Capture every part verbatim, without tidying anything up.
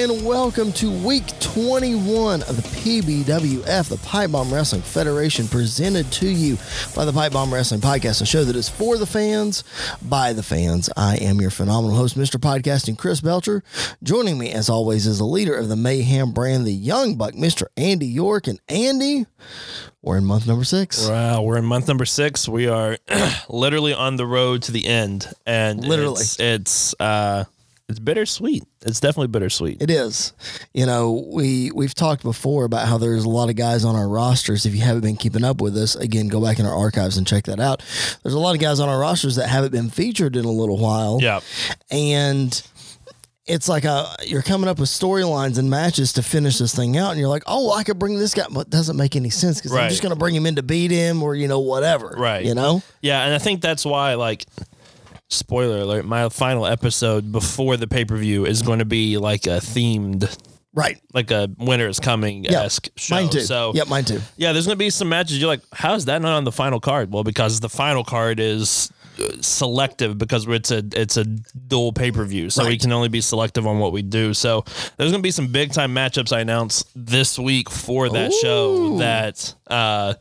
and welcome to week twenty-one of the P B W F, the Pipe Bomb Wrestling Federation, presented to you by the Pipe Bomb Wrestling Podcast, a show that is for the fans, by the fans. I am your phenomenal host, Mister Podcasting, Chris Belcher. Joining me, as always, is the leader of the Mayhem brand, the Young Buck, Mister Andy York. And Andy, we're in month number six. Wow, we're in month number six. We are literally on the road to the end. And literally. It's... it's uh, It's bittersweet. It's definitely bittersweet. It is. You know, we, we've talked before about how there's a lot of guys on our rosters. If you haven't been keeping up with us, again, go back in our archives and check that out. There's a lot of guys on our rosters that haven't been featured in a little while. Yeah. And it's like a, you're coming up with storylines and matches to finish this thing out, and you're like, oh, I could bring this guy, but it doesn't make any sense because right. I'm just going to bring him in to beat him or, you know, whatever. Right. You know? Yeah, and I think that's why, like... spoiler alert, my final episode before the pay-per-view is going to be like a themed, right? Like a Winter is Coming-esque yep. show. Mine too. So, yep, mine too. Yeah, there's going to be some matches you're like, how is that not on the final card? Well, because the final card is selective because it's a it's a dual pay-per-view. So right. we can only be selective on what we do. So there's going to be some big-time matchups I announce this week for that Ooh. show that uh,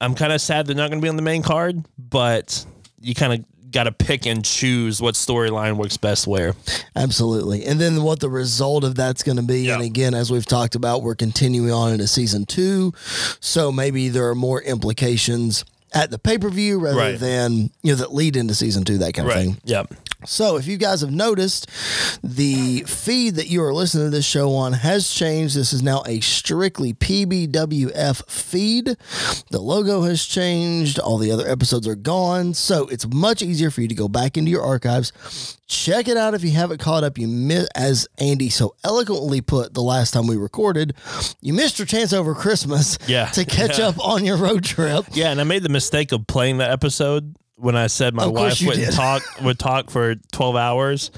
I'm kind of sad they're not going to be on the main card, but you kind of got to pick and choose what storyline works best where. Absolutely. And then what the result of that's going to be. Yep. And again, as we've talked about, we're continuing on into season two. So maybe there are more implications at the pay-per-view rather right. than, you know, that lead into season two, that kind right. of thing. Yep. So if you guys have noticed, the feed that you are listening to this show on has changed. This is now a strictly P B W F feed. The logo has changed. All the other episodes are gone. So it's much easier for you to go back into your archives. Check it out if you haven't caught up. You miss, as Andy so eloquently put the last time we recorded, you missed your chance over Christmas yeah. to catch yeah. up on your road trip. Yeah, and I made the mistake of playing that episode when I said my wife would talk would talk for twelve hours.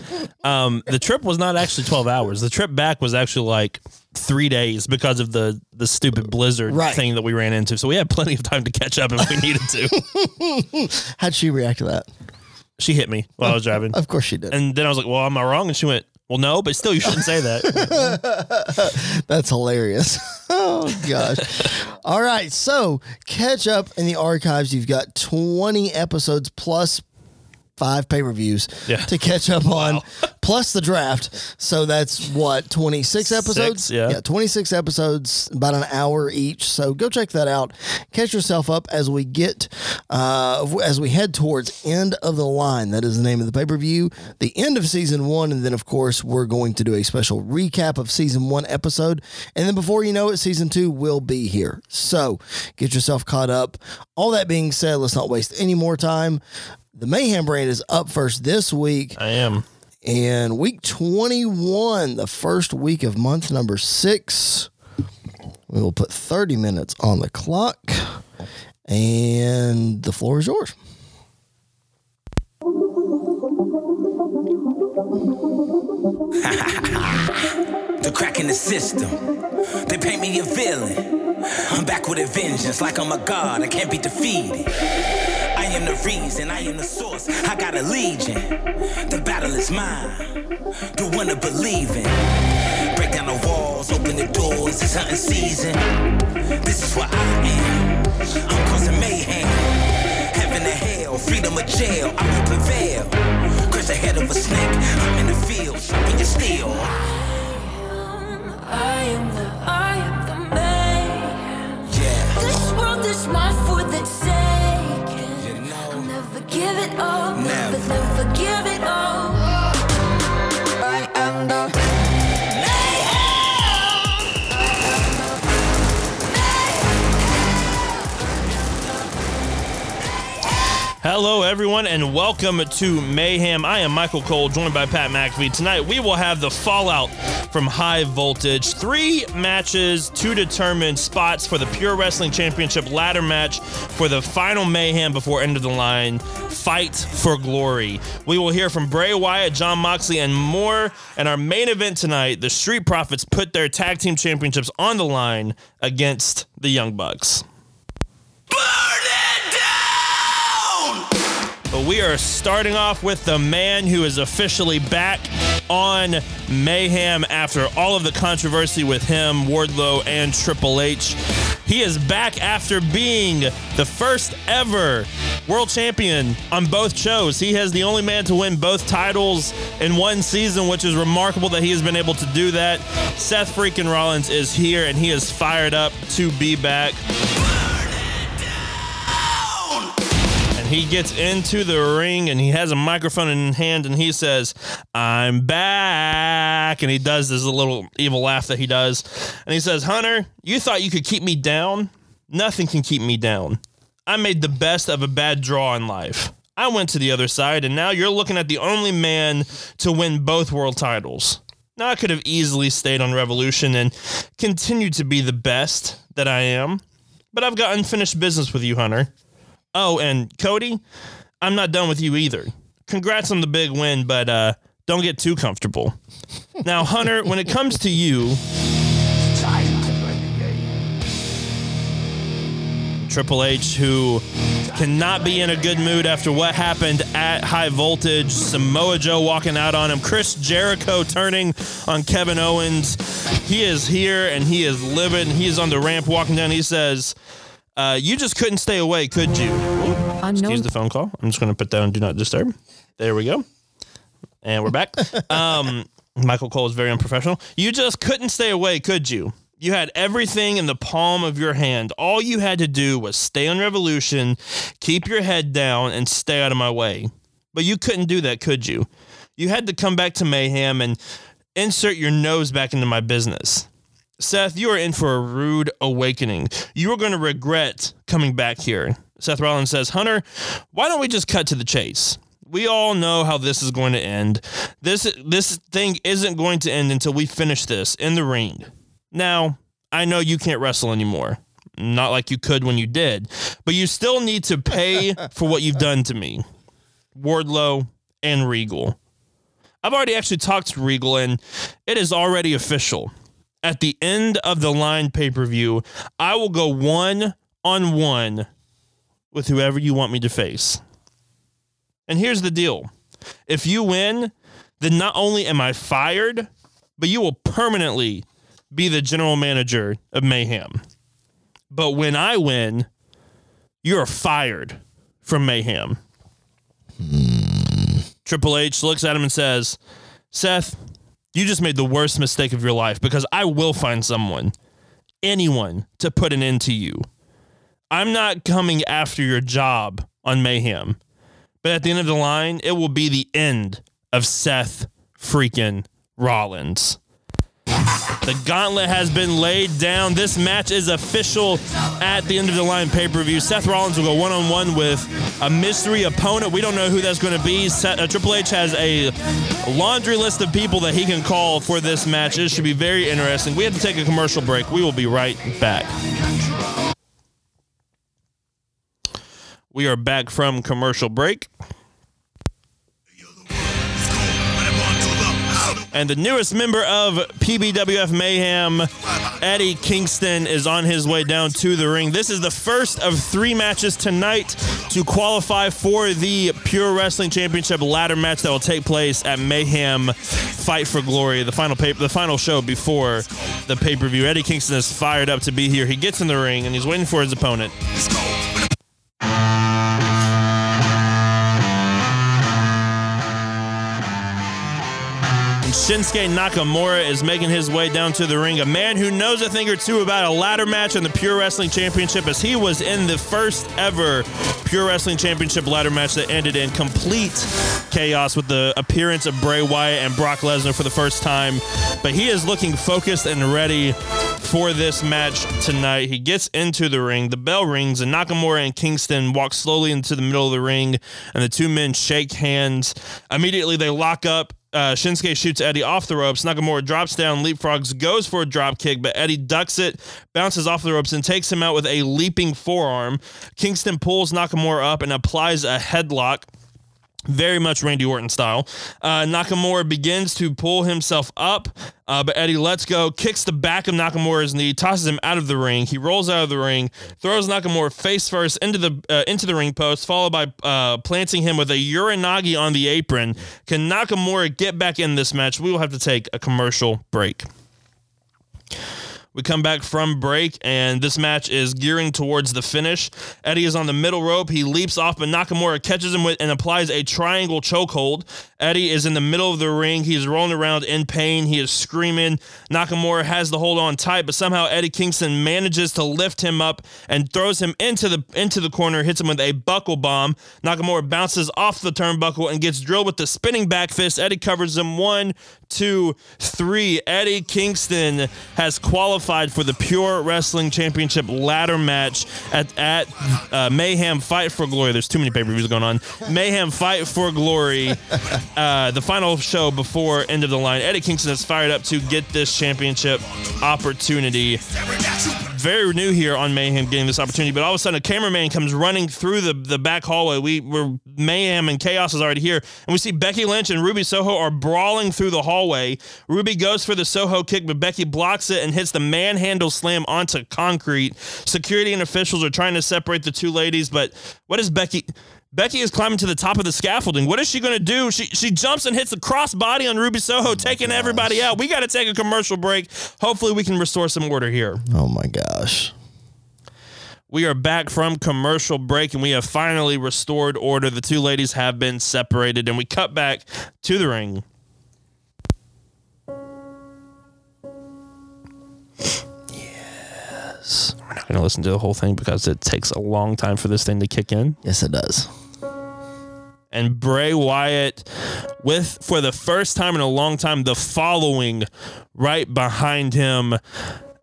Um, the trip was not actually twelve hours. The trip back was actually like three days because of the, the stupid blizzard right. thing that we ran into. So we had plenty of time to catch up if we needed to. How'd she react to that? She hit me while I was driving. Of course she did. And then I was like, well, am I wrong? And she went, well, no, but still, you shouldn't say that. That's hilarious. Oh, gosh. All right. So catch up in the archives. You've got twenty episodes plus five pay-per-views yeah. to catch up on, wow. plus the draft. So that's what, twenty-six episodes? Six, yeah. yeah, twenty-six episodes, about an hour each. So go check that out. Catch yourself up as we get, uh, as we head towards End of the Line. That is the name of the pay-per-view, the end of season one. And then, of course, we're going to do a special recap of season one episode. And then before you know it, season two will be here. So get yourself caught up. All that being said, let's not waste any more time. The Mayhem brand is up first this week. I am. And week twenty-one, the first week of month number six. We will put thirty minutes on the clock. And the floor is yours. The crack in the system. They paint me a villain. I'm back with a vengeance. Like I'm a god. I can't be defeated. I am the reason, I am the source, I got a legion. The battle is mine, the one to believe in. Break down the walls, open the doors, it's hunting season. This is where I am, I'm causing mayhem. Heaven or hell, freedom or jail, I will prevail. Crush the head of a snake, I'm in the field, sharpen your steel. I am the, I am the man. Yeah. This world is mine for the sake. Give it all, never, but never give it all. I am the Mayhem. Hello, everyone, and welcome to Mayhem. I am Michael Cole, joined by Pat McAfee. Tonight, we will have the fallout from High Voltage. Three matches to determine spots for the Pure Wrestling Championship ladder match for the final Mayhem before End of the Line Fight for Glory. We will hear from Bray Wyatt, John Moxley, and more. And our main event tonight, the Street Profits put their tag team championships on the line against the Young Bucks. Burn it down! But we are starting off with the man who is officially back on Mayhem after all of the controversy with him, Wardlow, and Triple H. He is back after being the first ever world champion on both shows. He is the only man to win both titles in one season, which is remarkable that he has been able to do that. Seth freaking Rollins is here, and he is fired up to be back. He gets into the ring and he has a microphone in hand and he says, "I'm back." And he does this little evil laugh that he does. And he says, "Hunter, you thought you could keep me down? Nothing can keep me down. I made the best of a bad draw in life. I went to the other side and now you're looking at the only man to win both world titles. Now I could have easily stayed on Revolution and continued to be the best that I am, but I've got unfinished business with you, Hunter. Oh, and Cody, I'm not done with you either. Congrats on the big win, but uh, don't get too comfortable." Now, Hunter, when it comes to you, Triple H, who cannot be in a good mood after what happened at High Voltage, Samoa Joe walking out on him, Chris Jericho turning on Kevin Owens. He is here, and he is livid. He is on the ramp walking down. He says, Uh, you just couldn't stay away, could you? Ooh, excuse the phone call. I'm just going to put that on Do Not Disturb. There we go. And we're back. um, Michael Cole is very unprofessional. "You just couldn't stay away, could you? You had everything in the palm of your hand. All you had to do was stay on Revolution, keep your head down, and stay out of my way. But you couldn't do that, could you? You had to come back to Mayhem and insert your nose back into my business. Seth, you are in for a rude awakening. You are going to regret coming back here." Seth Rollins says, "Hunter, why don't we just cut to the chase? We all know how this is going to end. This this thing isn't going to end until we finish this in the ring. Now, I know you can't wrestle anymore. Not like you could when you did. But you still need to pay for what you've done to me, Wardlow and Regal. I've already actually talked to Regal, and it is already official. At the end of the line pay-per-view, I will go one-on-one with whoever you want me to face. And here's the deal. If you win, then not only am I fired, but you will permanently be the general manager of Mayhem. But when I win, you're fired from Mayhem." Triple H looks at him and says, "Seth, you just made the worst mistake of your life because I will find someone, anyone, to put an end to you. I'm not coming after your job on Mayhem, but at the end of the line, it will be the end of Seth freaking Rollins." The gauntlet has been laid down. This match is official at the end of the line pay-per-view. Seth Rollins will go one-on-one with a mystery opponent. We don't know who that's going to be. Seth, uh, Triple H has a laundry list of people that he can call for this match. It should be very interesting. We have to take a commercial break. We will be right back. We are back from commercial break. And the newest member of P B W F Mayhem, Eddie Kingston, is on his way down to the ring. This is the first of three matches tonight to qualify for the Pure Wrestling Championship ladder match that will take place at Mayhem Fight for Glory, the final pay- the final show before the pay-per-view. Eddie Kingston is fired up to be here. He gets in the ring, and he's waiting for his opponent. Shinsuke Nakamura is making his way down to the ring, a man who knows a thing or two about a ladder match and the Pure Wrestling Championship, as he was in the first ever Pure Wrestling Championship ladder match that ended in complete chaos with the appearance of Bray Wyatt and Brock Lesnar for the first time. But he is looking focused and ready for this match tonight. He gets into the ring, the bell rings, and Nakamura and Kingston walk slowly into the middle of the ring, and the two men shake hands. Immediately they lock up. Uh, Shinsuke shoots Eddie off the ropes. Nakamura drops down, leapfrogs, goes for a drop kick, but Eddie ducks it, bounces off the ropes, and takes him out with a leaping forearm. Kingston pulls Nakamura up and applies a headlock. Very much Randy Orton style. Uh, Nakamura begins to pull himself up, uh, but Eddie lets go, kicks the back of Nakamura's knee, tosses him out of the ring. He rolls out of the ring, throws Nakamura face first into the uh, into the ring post, followed by uh, planting him with a Uranagi on the apron. Can Nakamura get back in this match? We will have to take a commercial break. We come back from break, and this match is gearing towards the finish. Eddie is on the middle rope. He leaps off, but Nakamura catches him with and applies a triangle chokehold. Eddie is in the middle of the ring. He's rolling around in pain. He is screaming. Nakamura has the hold on tight, but somehow Eddie Kingston manages to lift him up and throws him into the into the corner, hits him with a buckle bomb. Nakamura bounces off the turnbuckle and gets drilled with the spinning back fist. Eddie covers him. One, two, three. Eddie Kingston has qualified for the Pure Wrestling Championship ladder match at, at uh, Mayhem Fight for Glory. There's too many pay-per-views going on. Mayhem Fight for Glory, uh, the final show before End of the Line. Eddie Kingston is fired up to get this championship opportunity. Very new here on Mayhem getting this opportunity, but all of a sudden a cameraman comes running through the, the back hallway. We were Mayhem and Chaos is already here, and we see Becky Lynch and Ruby Soho are brawling through the hallway. Ruby goes for the Soho kick, but Becky blocks it and hits the manhandle slam onto concrete. Security and officials are trying to separate the two ladies, but what is Becky? Becky is climbing to the top of the scaffolding. What is she going to do? She she jumps and hits a crossbody on Ruby Soho, oh taking gosh. everybody out. We got to take a commercial break. Hopefully we can restore some order here. Oh my gosh. We are back from commercial break, and we have finally restored order. The two ladies have been separated, and we cut back to the ring. Yes. We're not going to listen to the whole thing because it takes a long time for this thing to kick in. Yes, it does. And Bray Wyatt with, for the first time in a long time, the following right behind him.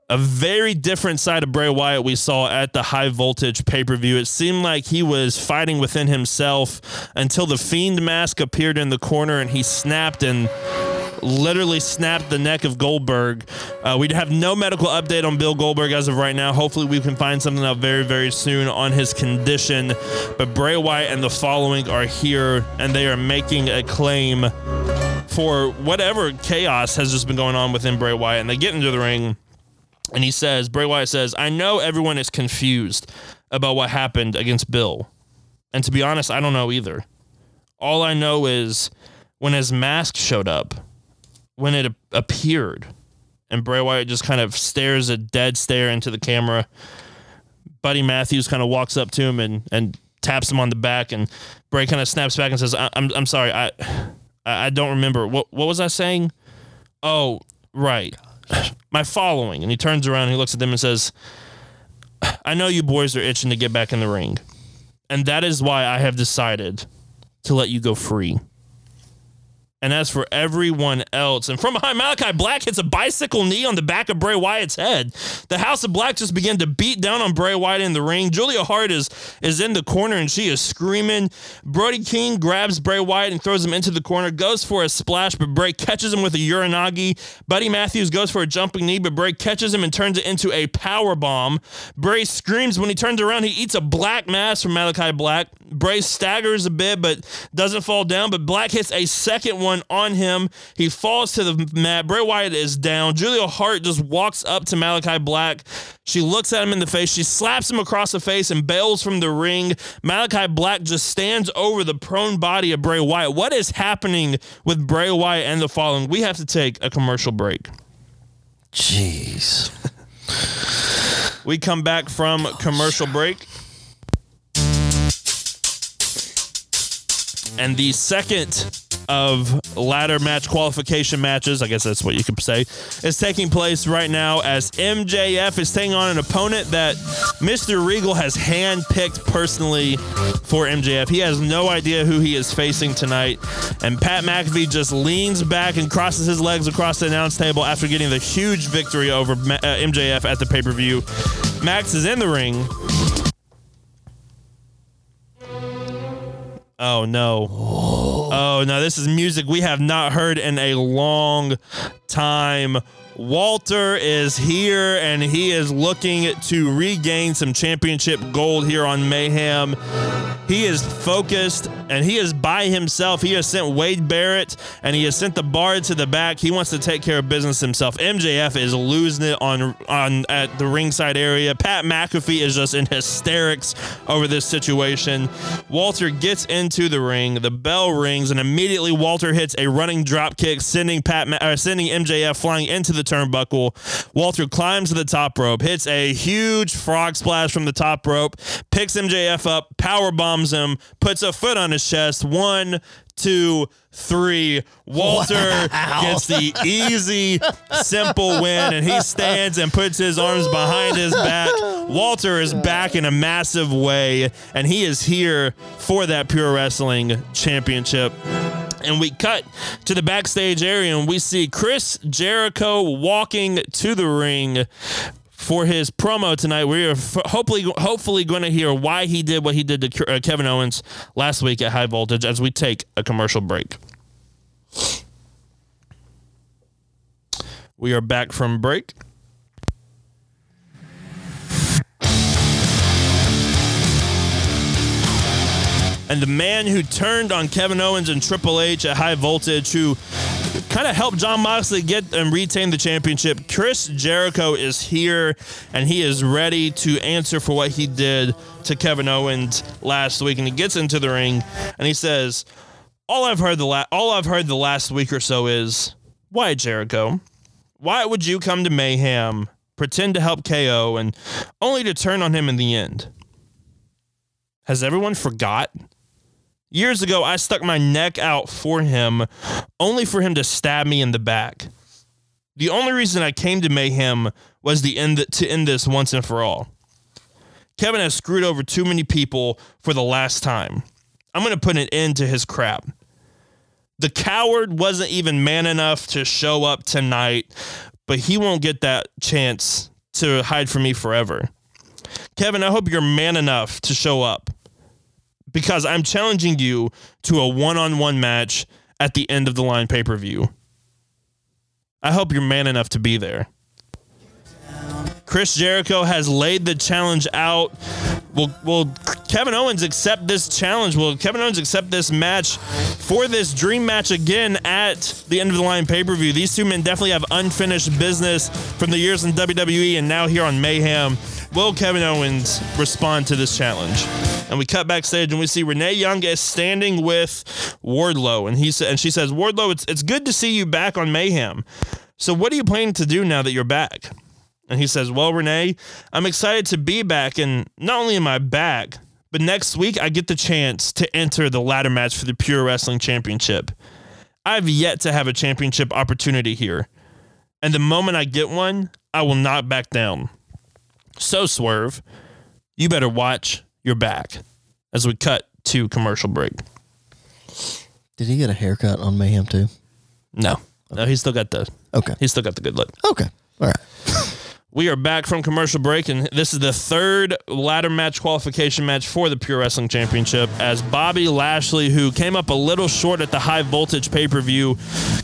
A very different side of Bray Wyatt we saw at the High Voltage pay-per-view. It seemed like he was fighting within himself until the Fiend mask appeared in the corner and he snapped and literally snapped the neck of Goldberg. Uh, we have no medical update on Bill Goldberg as of right now. Hopefully we can find something out very, very soon on his condition. But Bray Wyatt and the following are here, and they are making a claim for whatever chaos has just been going on within Bray Wyatt. And they get into the ring, and he says, Bray Wyatt says, I know everyone is confused about what happened against Bill. And to be honest, I don't know either. All I know is when his mask showed up, when it appeared, and Bray Wyatt just kind of stares a dead stare into the camera. Buddy Matthews kind of walks up to him and, and taps him on the back, and Bray kind of snaps back and says, I, I'm I'm sorry, I I don't remember. What what was I saying? Oh, right. My following. And he turns around and he looks at them and says, I know you boys are itching to get back in the ring, and that is why I have decided to let you go free. And as for everyone else, and from behind, Malachi Black hits a bicycle knee on the back of Bray Wyatt's head. The House of Black just began to beat down on Bray Wyatt in the ring. Julia Hart is is in the corner, and she is screaming. Brody King grabs Bray Wyatt and throws him into the corner, goes for a splash, but Bray catches him with a Uranagi. Buddy Matthews goes for a jumping knee, but Bray catches him and turns it into a power bomb. Bray screams. When he turns around, he eats a black mass from Malachi Black. Bray staggers a bit, but doesn't fall down, but Black hits a second one on him. He falls to the mat. Bray Wyatt is down. Julia Hart just walks up to Malachi Black. She looks at him in the face. She slaps him across the face and bails from the ring. Malachi Black just stands over the prone body of Bray Wyatt. What is happening with Bray Wyatt and the following? We have to take a commercial break. Jeez. We come back from Gosh. commercial break. And the second of ladder match qualification matches, I guess that's what you could say, is taking place right now as M J F is taking on an opponent that Mister Regal has handpicked personally for M J F. He has no idea who he is facing tonight, and Pat McAfee just leans back and crosses his legs across the announce table after getting the huge victory over M J F at the pay-per-view. Max is in the ring. Oh, no. Oh, no. This is music we have not heard in a long time. Walter is here, and he is looking to regain some championship gold here on Mayhem. He is focused, and he is by himself. He has sent Wade Barrett and he has sent the Bard to the back. He wants to take care of business himself. M J F is losing it on on at the ringside area. Pat McAfee is just in hysterics over this situation. Walter gets into the ring. The bell rings and immediately Walter hits a running drop kick, sending Pat Ma- or sending M J F flying into the turnbuckle. Walter climbs to the top rope, hits a huge frog splash from the top rope, picks M J F up, power bombs him, puts a foot on his chest. One, two, three. Walter wow. gets the easy, simple win, and he stands and puts his arms behind his back. Walter is back in a massive way, and he is here for that Pure Wrestling Championship. And we cut to the backstage area, and we see Chris Jericho walking to the ring for his promo tonight. We are f- hopefully hopefully going to hear why he did what he did to uh, Kevin Owens last week at High Voltage as we take a commercial break. We are back from break. And the man who turned on Kevin Owens and Triple H at High Voltage, who kind of helped John Moxley get and retain the championship, Chris Jericho is here, and he is ready to answer for what he did to Kevin Owens last week. And he gets into the ring, and he says, all I've heard the la- all I've heard the last week or so is, why, Jericho? Why would you come to Mayhem, pretend to help K O, and only to turn on him in the end? Has everyone forgot? Years ago, I stuck my neck out for him, only for him to stab me in the back. The only reason I came to Mayhem was the end to end this once and for all. Kevin has screwed over too many people for the last time. I'm going to put an end to his crap. The coward wasn't even man enough to show up tonight, but he won't get that chance to hide from me forever. Kevin, I hope you're man enough to show up, because I'm challenging you to a one-on-one match at the end of the line pay-per-view. I hope you're man enough to be there. Chris Jericho has laid the challenge out. Will, will Kevin Owens accept this challenge? Will Kevin Owens accept this match for this dream match again at the end of the line pay-per-view? These two men definitely have unfinished business from the years in W W E and now here on Mayhem. Will Kevin Owens respond to this challenge? And we cut backstage and we see Renee Young is standing with Wardlow. And he sa- and she says, Wardlow, it's it's good to see you back on Mayhem. So what are you planning to do now that you're back? And he says, well, Renee, I'm excited to be back. And not only am I back, but next week I get the chance to enter the ladder match for the Pure Wrestling Championship. I've yet to have a championship opportunity here. And the moment I get one, I will not back down. So, Swerve, you better watch your back as we cut to commercial break. Did he get a haircut on Mayhem too? No. Okay. No, he's still got the Okay. He's still got the good look. Okay. All right. We are back from commercial break, and this is the third ladder match qualification match for the Pure Wrestling Championship as Bobby Lashley, who came up a little short at the High Voltage pay-per-view,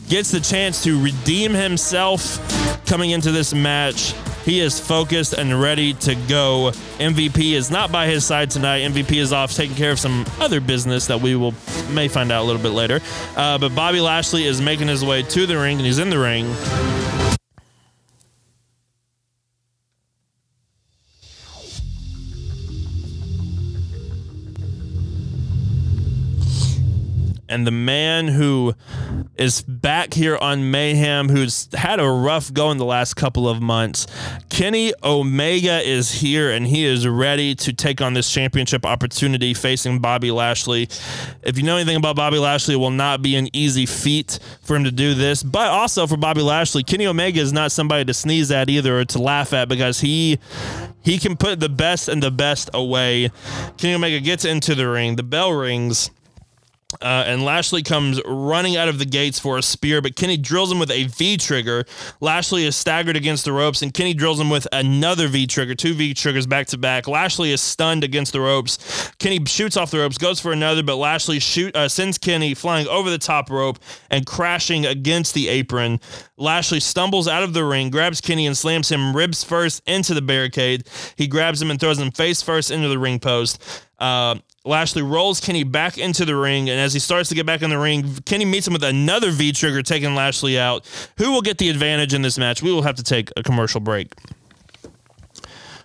gets the chance to redeem himself coming into this match. He is focused and ready to go. M V P is not by his side tonight. M V P is off taking care of some other business that we will may find out a little bit later. Uh, but Bobby Lashley is making his way to the ring, and he's in the ring. And the man who is back here on Mayhem, who's had a rough go in the last couple of months, Kenny Omega is here, and he is ready to take on this championship opportunity facing Bobby Lashley. If you know anything about Bobby Lashley, it will not be an easy feat for him to do this. But also for Bobby Lashley, Kenny Omega is not somebody to sneeze at either or to laugh at, because he he can put the best and the best away. Kenny Omega gets into the ring. The bell rings. Uh, and Lashley comes running out of the gates for a spear, but Kenny drills him with a V-trigger. Lashley is staggered against the ropes, and Kenny drills him with another V-trigger, two V-triggers back-to-back. Lashley is stunned against the ropes. Kenny shoots off the ropes, goes for another, but Lashley shoot, uh, sends Kenny flying over the top rope and crashing against the apron. Lashley stumbles out of the ring, grabs Kenny, and slams him ribs first into the barricade. He grabs him and throws him face first into the ring post. Uh, Lashley rolls Kenny back into the ring, and as he starts to get back in the ring, Kenny meets him with another V-trigger, taking Lashley out. Who will get the advantage in this match? We will have to take a commercial break.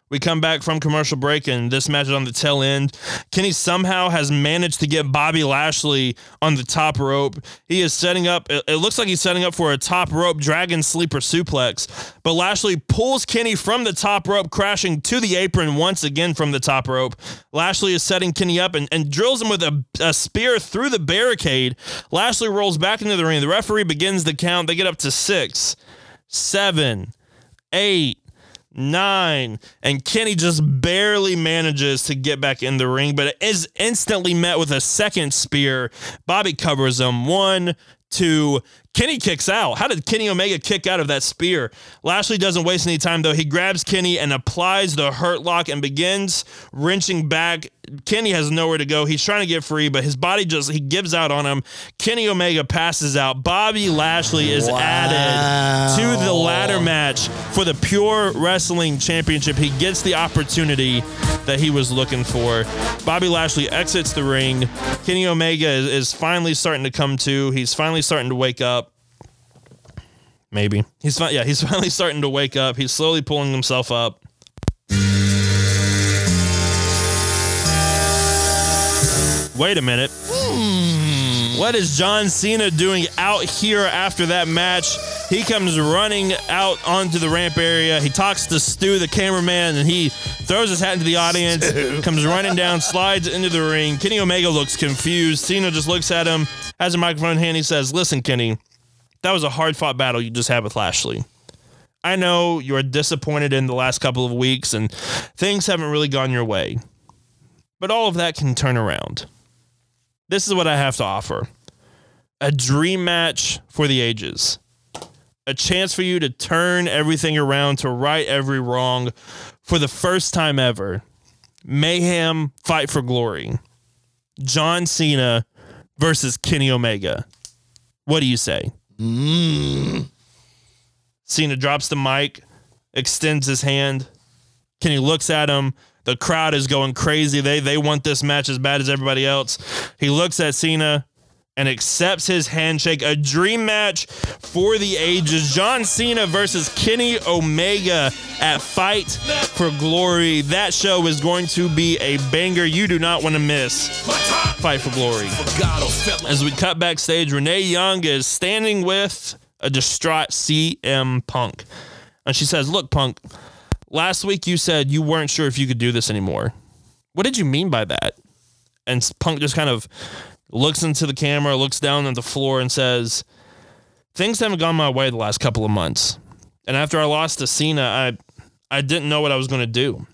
We come back from commercial break, and this match is on the tail end. Kenny somehow has managed to get Bobby Lashley on the top rope. He is setting up, it looks like he's setting up for a top rope dragon sleeper suplex, but Lashley pulls Kenny from the top rope, crashing to the apron once again from the top rope. Lashley is setting Kenny up and, and drills him with a, a spear through the barricade. Lashley rolls back into the ring. The referee begins the count. They get up to six, seven, eight, nine, and Kenny just barely manages to get back in the ring, but is instantly met with a second spear. Bobby covers him. One, two, Kenny kicks out. How did Kenny Omega kick out of that spear? Lashley doesn't waste any time, though. He grabs Kenny and applies the hurt lock and begins wrenching back. Kenny has nowhere to go. He's trying to get free, but his body just, he gives out on him. Kenny Omega passes out. Bobby Lashley is wow. added to the ladder match for the Pure Wrestling Championship. He gets the opportunity that he was looking for. Bobby Lashley exits the ring. Kenny Omega is, is finally starting to come to. He's finally starting to wake up. Maybe. He's fi- yeah, he's finally starting to wake up. He's slowly pulling himself up. Wait a minute. Mm. What is John Cena doing out here after that match? He comes running out onto the ramp area. He talks to Stu, the cameraman, and he throws his hat into the audience, Stu. comes running down, slides into the ring. Kenny Omega looks confused. Cena just looks at him, has a microphone in hand. He says, "Listen, Kenny, that was a hard-fought battle you just had with Lashley. I know you're disappointed in the last couple of weeks, and things haven't really gone your way. But all of that can turn around. This is what I have to offer. A dream match for the ages. A chance for you to turn everything around, to right every wrong. For the first time ever, Mayhem Fight for Glory. John Cena versus Kenny Omega. What do you say?" Mm. Cena drops the mic, extends his hand. Kenny looks at him. The crowd is going crazy. They they want this match as bad as everybody else. He looks at Cena and accepts his handshake. A dream match for the ages. John Cena versus Kenny Omega at Fight for Glory. That show is going to be a banger. You do not want to miss Fight for Glory. As we cut backstage, Renee Young is standing with a distraught C M Punk. And she says, "Look, Punk, last week you said you weren't sure if you could do this anymore. What did you mean by that?" And Punk just kind of looks into the camera, looks down at the floor, and says, "Things haven't gone my way the last couple of months. And after I lost to Cena, I I didn't know what I was going to do.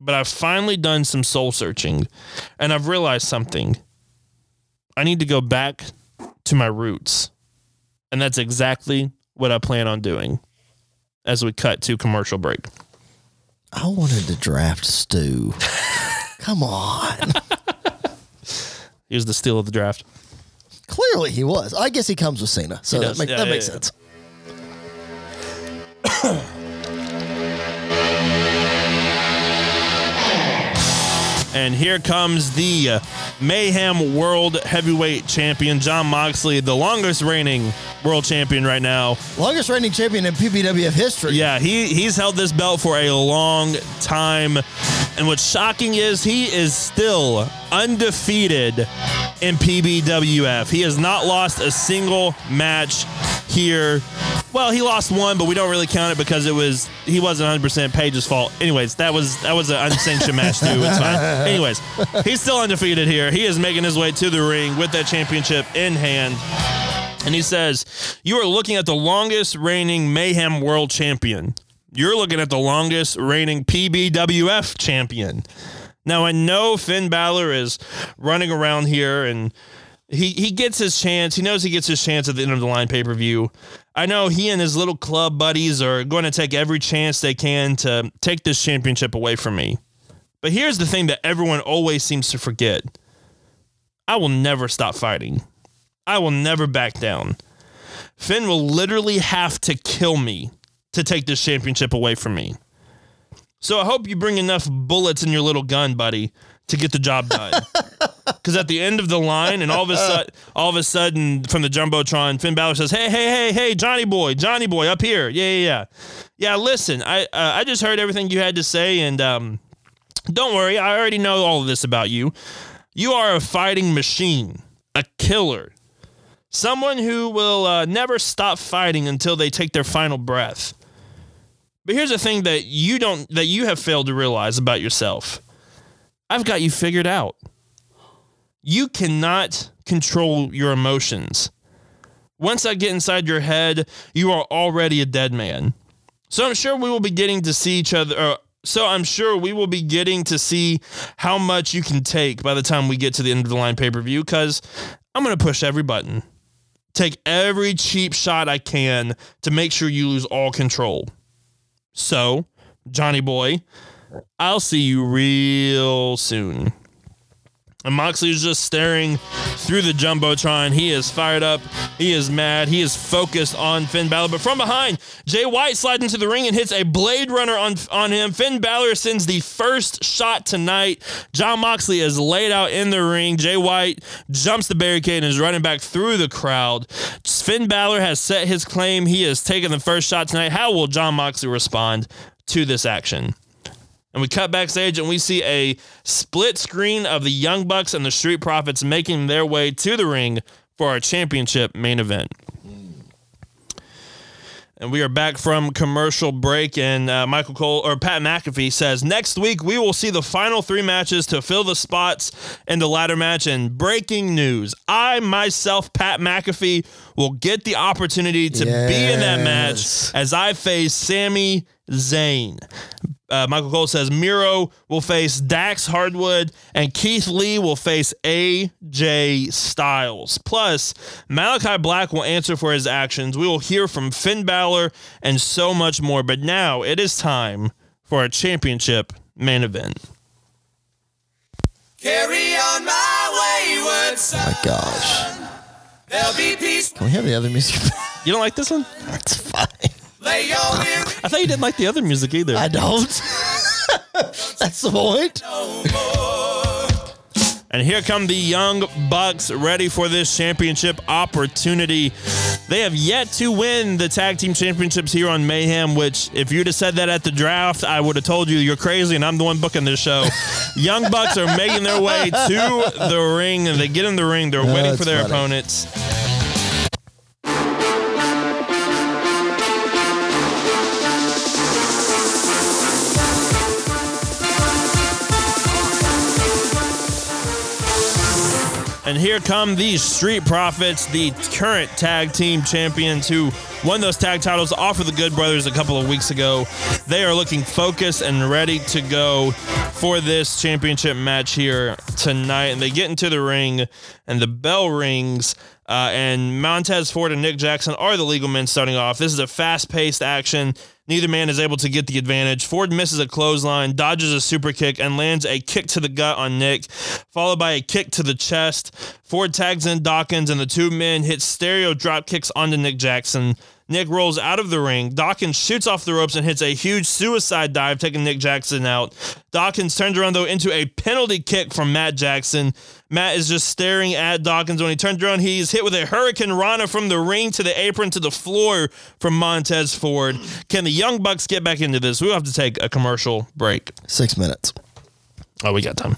But I've finally done some soul searching, and I've realized something. I need to go back to my roots. And that's exactly what I plan on doing." As we cut to commercial break. I wanted to draft Stu. Come on. He was the steal of the draft. Clearly he was. I guess he comes with Cena, so that, make, yeah, that yeah, makes yeah. sense. And here comes the Mayhem World Heavyweight Champion, John Moxley, the longest reigning world champion right now. Longest reigning champion in P B W F history. Yeah, he he's held this belt for a long time. And what's shocking is he is still undefeated in P B W F. He has not lost a single match here. Well, he lost one, but we don't really count it because it was he wasn't one hundred percent Paige's fault. Anyways, that was that was an unsanctioned match too. It's fine. Anyways, he's still undefeated here. He is making his way to the ring with that championship in hand. And he says, "You are looking at the longest reigning Mayhem World Champion. You're looking at the longest reigning P B W F champion." Now, I know Finn Balor is running around here, and he, he gets his chance. He knows he gets his chance at the end of the line pay-per-view. I know he and his little club buddies are going to take every chance they can to take this championship away from me. But here's the thing that everyone always seems to forget. I will never stop fighting. I will never back down. Finn will literally have to kill me to take this championship away from me. So I hope you bring enough bullets in your little gun, buddy, to get the job done. Because at the end of the line, and all of a sudden, all of a sudden, from the jumbotron, Finn Balor says, "Hey, hey, hey, hey, Johnny Boy, Johnny Boy, up here, yeah, yeah, yeah, yeah. Listen, I, uh, I just heard everything you had to say, and um, don't worry, I already know all of this about you. You are a fighting machine, a killer, someone who will uh, never stop fighting until they take their final breath. But here's the thing that you don't, that you have failed to realize about yourself. I've got you figured out. You cannot control your emotions. Once I get inside your head, you are already a dead man. So I'm sure we will be getting to see each other. Or so I'm sure we will be getting to see how much you can take by the time we get to the end of the line pay-per-view, because I'm going to push every button, take every cheap shot I can to make sure you lose all control. So, Johnny Boy, I'll see you real soon." And Moxley is just staring through the jumbotron. He is fired up. He is mad. He is focused on Finn Balor. But from behind, Jay White slides into the ring and hits a Blade Runner on, on him. Finn Balor sends the first shot tonight. John Moxley is laid out in the ring. Jay White jumps the barricade and is running back through the crowd. Finn Balor has set his claim. He has taken the first shot tonight. How will John Moxley respond to this action? And we cut backstage and we see a split screen of the Young Bucks and the Street Profits making their way to the ring for our championship main event. And we are back from commercial break, and uh, Michael Cole, or Pat McAfee, says, "Next week we will see the final three matches to fill the spots in the ladder match. And breaking news, I myself, Pat McAfee, will get the opportunity to yes. be in that match as I face Sami Zayn." Uh, Michael Cole says Miro will face Dax Hardwood and Keith Lee will face A J Styles. Plus, Malachi Black will answer for his actions. We will hear from Finn Balor and so much more. But now it is time for our championship main event. Carry on my wayward son. Oh my gosh. There'll be peace. Can we have the other music? You don't like this one? That's fine. I thought you didn't like the other music either. I don't. That's the point. And here come the Young Bucks, ready for this championship opportunity. They have yet to win the tag team championships here on Mayhem, which if you'd have said that at the draft, I would have told you you're crazy and I'm the one booking this show. Young Bucks are making their way to the ring, and they get in the ring. They're no, waiting for their funny. opponents. And here come these Street Profits, the current tag team champions who won those tag titles off of the Good Brothers a couple of weeks ago. They are looking focused and ready to go for this championship match here tonight. And they get into the ring, and the bell rings. Uh, and Montez Ford and Nick Jackson are the legal men starting off. This is a fast-paced action. Neither man is able to get the advantage. Ford misses a clothesline, dodges a super kick, and lands a kick to the gut on Nick, followed by a kick to the chest. Ford tags in Dawkins, and the two men hit stereo drop kicks onto Nick Jackson. Nick rolls out of the ring. Dawkins shoots off the ropes and hits a huge suicide dive, taking Nick Jackson out. Dawkins turns around, though, into a penalty kick from Matt Jackson. Matt is just staring at Dawkins. When he turns around, he's hit with a Hurricane Rana from the ring to the apron to the floor from Montez Ford. Can the Young Bucks get back into this? We'll have to take a commercial break. Six minutes. Oh, we got time.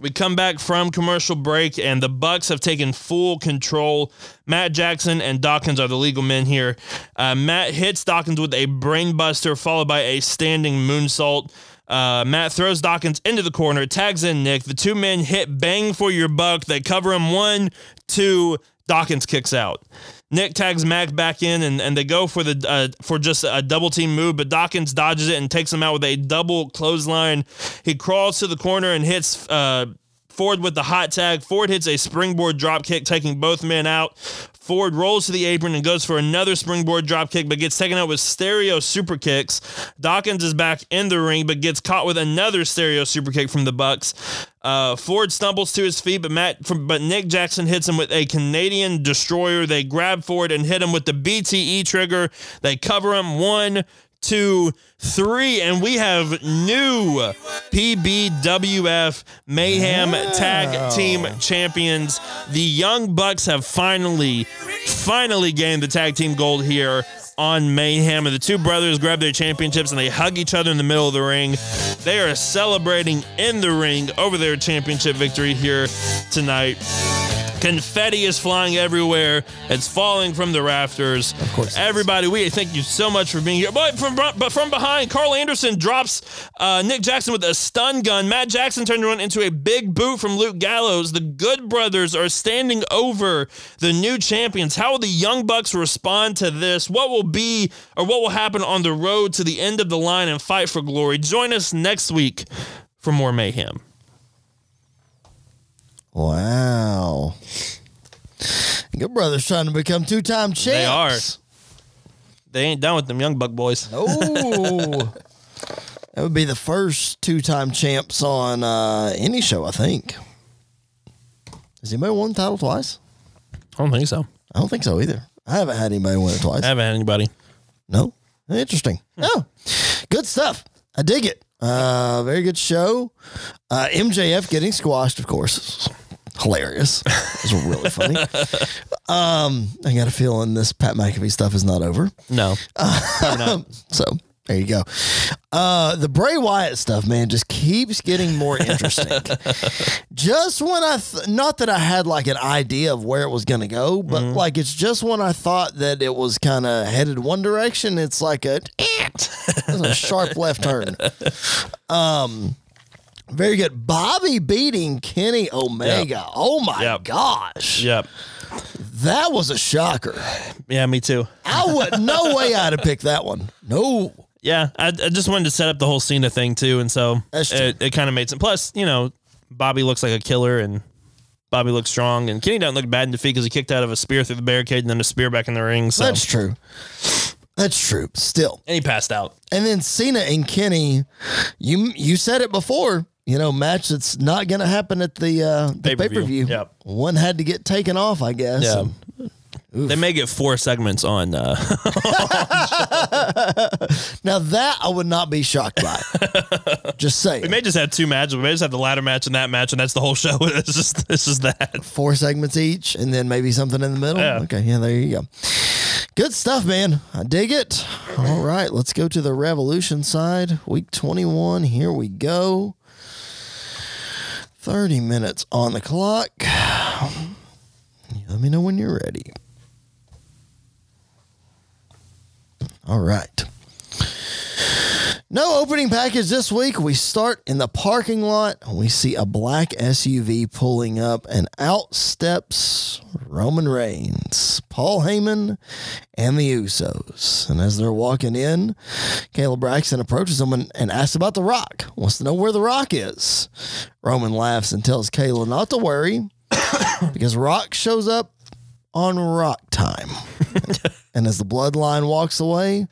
We come back from commercial break, and the Bucks have taken full control. Matt Jackson and Dawkins are the legal men here. Uh, Matt hits Dawkins with a brainbuster, followed by a standing moonsault. Uh, Matt throws Dawkins into the corner, tags in Nick. The two men hit bang for your buck. They cover him. One, two. Dawkins kicks out. Nick tags Mac back in, and, and they go for the uh, for just a double team move, but Dawkins dodges it and takes him out with a double clothesline. He crawls to the corner and hits uh, Ford with the hot tag. Ford hits a springboard dropkick, taking both men out. Ford rolls to the apron and goes for another springboard dropkick, but gets taken out with stereo super kicks. Dawkins is back in the ring, but gets caught with another stereo super kick from the Bucks. Uh, Ford stumbles to his feet, but Matt, from, but Nick Jackson hits him with a Canadian destroyer. They grab Ford and hit him with the B T E trigger. They cover him. One, two, three, and we have new P B W F Mayhem wow. Tag Team Champions. The Young Bucks have finally, finally gained the tag team gold here on Mayhem, and the two brothers grab their championships and they hug each other in the middle of the ring. They are celebrating in the ring over their championship victory here tonight. Confetti is flying everywhere. It's falling from the rafters. Of course. Everybody, we thank you so much for being here. But from, but from behind, Carl Anderson drops uh, Nick Jackson with a stun gun. Matt Jackson turned around into a big boot from Luke Gallows. The Good Brothers are standing over the new champions. How will the Young Bucks respond to this? What will be or what will happen on the road to the end of the line and Fight for Glory? Join us next week for more Mayhem. Wow. Good Brothers trying to become two-time champs. They are. They ain't done with them Young Buck boys. Oh. That would be the first two-time champs on uh, any show, I think. Has anybody won the title twice? I don't think so. I don't think so either. I haven't had anybody win it twice. I haven't had anybody. No? Interesting. Oh, good stuff. I dig it. Uh, very good show. Uh, M J F getting squashed, of course. Hilarious. It's really funny. Um, I got a feeling this Pat McAfee stuff is not over. No. Uh, not. So there you go. Uh, the Bray Wyatt stuff, man, just keeps getting more interesting. Just when I, th- not that I had like an idea of where it was going to go, but mm-hmm. like it's just when I thought that it was kind of headed one direction, it's like a, it's a sharp left turn. Um, Very good. Bobby beating Kenny Omega. Yep. Oh, my yep. gosh. Yep. That was a shocker. Yeah, me too. I would, no way I'd have picked that one. No. Yeah, I, I just wanted to set up the whole Cena thing, too, and so it, it kind of made sense. Plus, you know, Bobby looks like a killer, and Bobby looks strong, and Kenny doesn't look bad in defeat because he kicked out of a spear through the barricade and then a spear back in the ring. So. That's true. That's true. Still. And he passed out. And then Cena and Kenny, you you said it before. You know, match that's not going to happen at the, uh, the pay per view. Yep. One had to get taken off, I guess. Yeah. And, they may get four segments on. Uh, on now, that I would not be shocked by. Just saying. We may just have two matches. We may just have the ladder match and that match, and that's the whole show. It's just, it's just that. Four segments each, and then maybe something in the middle. Yeah. Okay. Yeah, there you go. Good stuff, man. I dig it. All right. Let's go to the Revolution side. Week twenty-one. Here we go. thirty minutes on the clock. Let me know when you're ready. All right. No opening package this week. We start in the parking lot. We see a black S U V pulling up, and out steps Roman Reigns, Paul Heyman, and the Usos. And as they're walking in, Caleb Braxton approaches them and, and asks about The Rock. Wants to know where The Rock is. Roman laughs and tells Caleb not to worry because Rock shows up on Rock time. And as the bloodline walks away,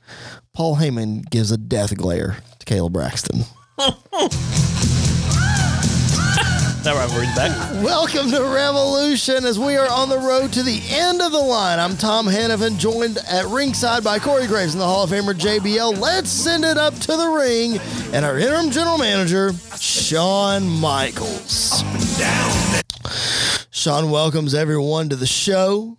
Paul Heyman gives a death glare to Caleb Braxton. That rivalry's back. Welcome to Revolution as we are on the road to the end of the line. I'm Tom Hannafin, joined at ringside by Corey Graves and the Hall of Famer J B L. Let's send it up to the ring and our interim general manager, Shawn Michaels. Up and down. Shawn welcomes everyone to the show.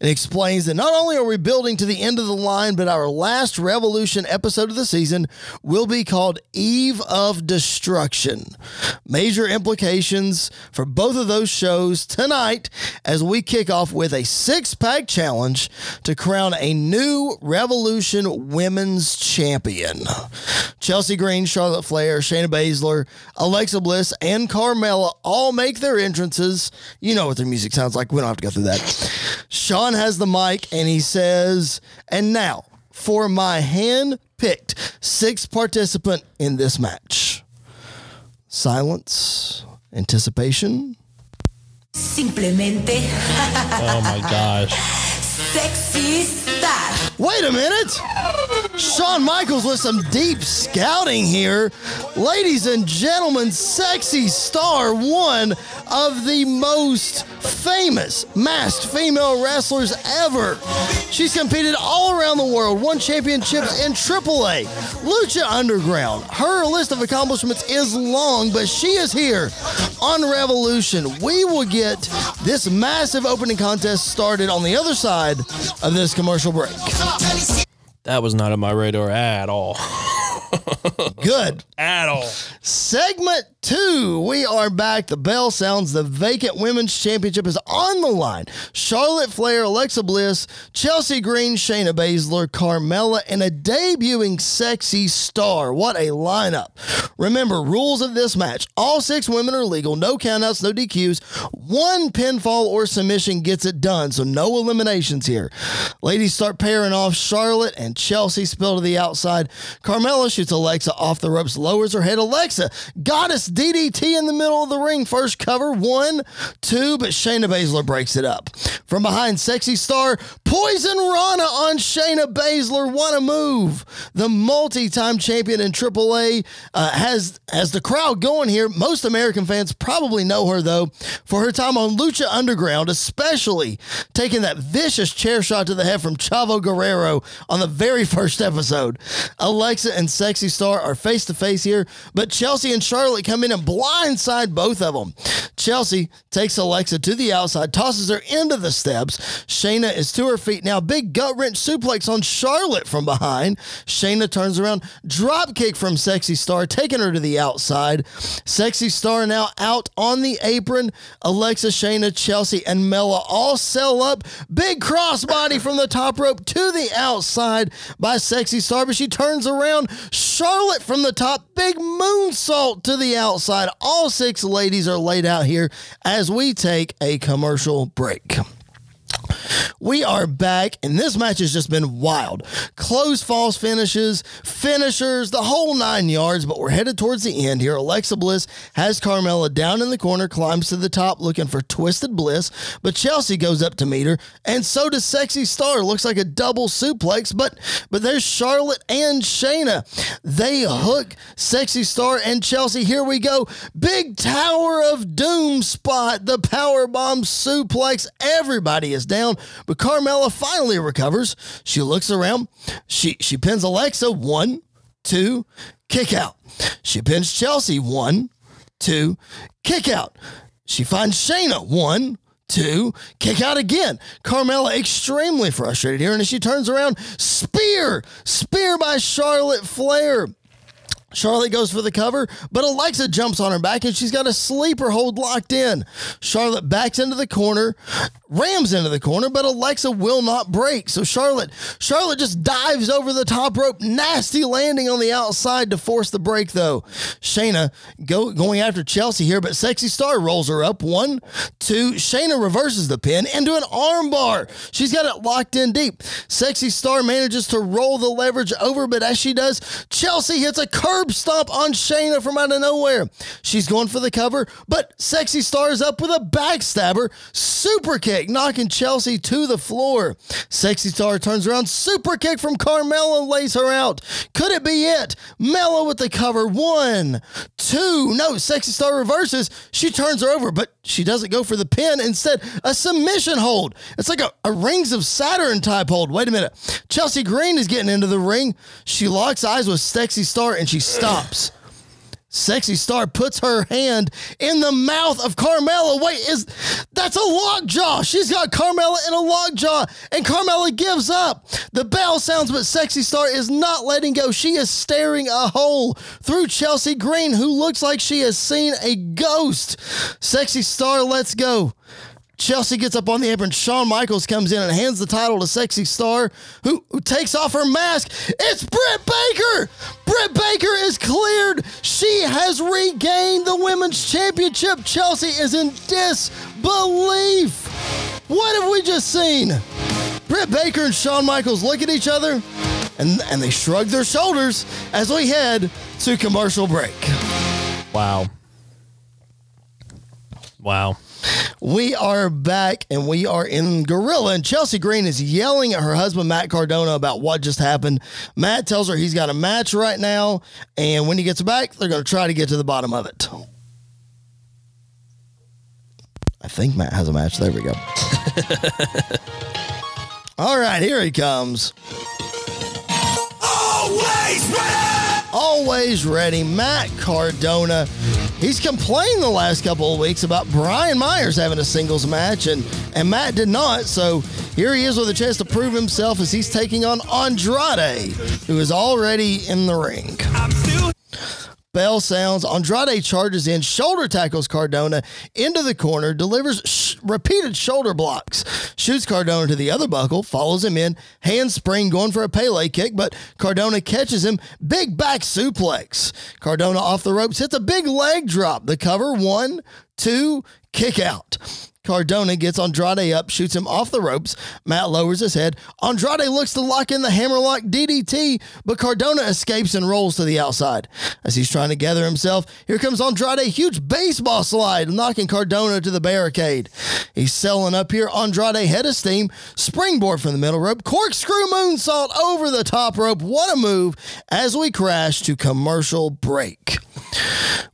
And explains that not only are we building to the end of the line, but our last Revolution episode of the season will be called Eve of Destruction. Major implications for both of those shows tonight as we kick off with a six-pack challenge to crown a new Revolution Women's Champion. Chelsea Green, Charlotte Flair, Shayna Baszler, Alexa Bliss, and Carmella all make their entrances. You know what their music sounds like. We don't have to go through that. Shawn has the mic, and he says, and now, for my hand-picked sixth participant in this match. Silence. Anticipation. Simplemente. Oh, my gosh. Sexy Star. Wait a minute. Shawn Michaels with some deep scouting here. Ladies and gentlemen, Sexy Star, one of the most famous masked female wrestlers ever. She's competed all around the world, won championships in Triple A, Lucha Underground. Her list of accomplishments is long, but she is here on Revolution. We will get this massive opening contest started on the other side of this commercial break. That was not on my radar at all. Good. At all. Segment two. We are back. The bell sounds. The vacant women's championship is on the line. Charlotte Flair, Alexa Bliss, Chelsea Green, Shayna Baszler, Carmella, and a debuting Sexy Star. What a lineup. Remember, rules of this match. All six women are legal. No countouts, no D Qs. One pinfall or submission gets it done, so no eliminations here. Ladies start pairing off. Charlotte and Chelsea spill to the outside. Carmella shoots Alexa off the ropes, lowers her head. Alexa, goddess D D T in the middle of the ring. First cover, one, two, but Shayna Baszler breaks it up. From behind, Sexy Star, Poison Rana on Shayna Baszler. What a move. The multi-time champion in triple A uh, has, has the crowd going here. Most American fans probably know her, though, for her time on Lucha Underground, especially taking that vicious chair shot to the head from Chavo Guerrero on the very first episode. Alexa and Sexy Sexy Star are face-to-face here, but Chelsea and Charlotte come in and blindside both of them. Chelsea takes Alexa to the outside, tosses her into the steps. Shayna is to her feet now. Big gut-wrench suplex on Charlotte from behind. Shayna turns around. Drop kick from Sexy Star, taking her to the outside. Sexy Star now out on the apron. Alexa, Shayna, Chelsea, and Mella all sell up. Big crossbody from the top rope to the outside by Sexy Star, but she turns around. Charlotte from the top, big moonsault to the outside. All six ladies are laid out here as we take a commercial break. We are back, and this match has just been wild. Close falls finishes, finishers, the whole nine yards, but we're headed towards the end here. Alexa Bliss has Carmella down in the corner, climbs to the top looking for Twisted Bliss, but Chelsea goes up to meet her, and so does Sexy Star. Looks like a double suplex, but but there's Charlotte and Shayna. They hook Sexy Star and Chelsea. Here we go. Big Tower of Doom spot, the powerbomb suplex. Everybody is down, but Carmella finally recovers. She looks around. She she pins Alexa. One, two, kick out. She pins Chelsea. One, two, kick out. She finds Shayna. One, two, kick out again. Carmella extremely frustrated here, and as she turns around, spear, spear by Charlotte Flair. Charlotte goes for the cover, but Alexa jumps on her back, and she's got a sleeper hold locked in. Charlotte backs into the corner, rams into the corner, but Alexa will not break. So Charlotte, Charlotte just dives over the top rope, nasty landing on the outside to force the break, though. Shayna go, going after Chelsea here, but Sexy Star rolls her up. One, two, Shayna reverses the pin into an arm bar. She's got it locked in deep. Sexy Star manages to roll the leverage over, but as she does, Chelsea hits a curve stomp on Shayna from out of nowhere. She's going for the cover, but Sexy Star is up with a backstabber. Super kick, knocking Chelsea to the floor. Sexy Star turns around. Super kick from Carmella, lays her out. Could it be it? Mella with the cover. One, two. No, Sexy Star reverses. She turns her over, but she doesn't go for the pin. Instead, a submission hold. It's like a, a Rings of Saturn type hold. Wait a minute. Chelsea Green is getting into the ring. She locks eyes with Sexy Star, and she stops. Sexy Star puts her hand in the mouth of Carmella. Wait, is that's a lockjaw. She's got Carmella in a lockjaw, and Carmella gives up. The bell sounds, but Sexy Star is not letting go. She is staring a hole through Chelsea Green, who looks like she has seen a ghost. Sexy Star lets go. Chelsea gets up on the apron. Shawn Michaels comes in and hands the title to Sexy Star, who, who takes off her mask. It's Britt Baker! Britt Baker is cleared. She has regained the Women's Championship. Chelsea is in disbelief. What have we just seen? Britt Baker and Shawn Michaels look at each other, and, and they shrug their shoulders as we head to commercial break. Wow. Wow. We are back, and we are in Gorilla, and Chelsea Green is yelling at her husband, Matt Cardona, about what just happened. Matt tells her he's got a match right now, and when he gets back, they're going to try to get to the bottom of it. I think Matt has a match. There we go. All right, here he comes. Always ready! Always ready. Matt Cardona. He's complained the last couple of weeks about Brian Myers having a singles match, and, and Matt did not, so here he is with a chance to prove himself as he's taking on Andrade, who is already in the ring. I'm still- Bell sounds. Andrade charges in, shoulder tackles Cardona into the corner, delivers sh- repeated shoulder blocks, shoots Cardona to the other buckle, follows him in, handspring going for a Pele kick, but Cardona catches him, big back suplex. Cardona off the ropes, hits a big leg drop. The cover, one, two, kick out. Cardona gets Andrade up, shoots him off the ropes. Matt lowers his head. Andrade looks to lock in the hammerlock D D T, but Cardona escapes and rolls to the outside. As he's trying to gather himself, here comes Andrade, huge baseball slide, knocking Cardona to the barricade. He's selling up here. Andrade, head of steam, springboard from the middle rope, corkscrew moonsault over the top rope. What a move as we crash to commercial break.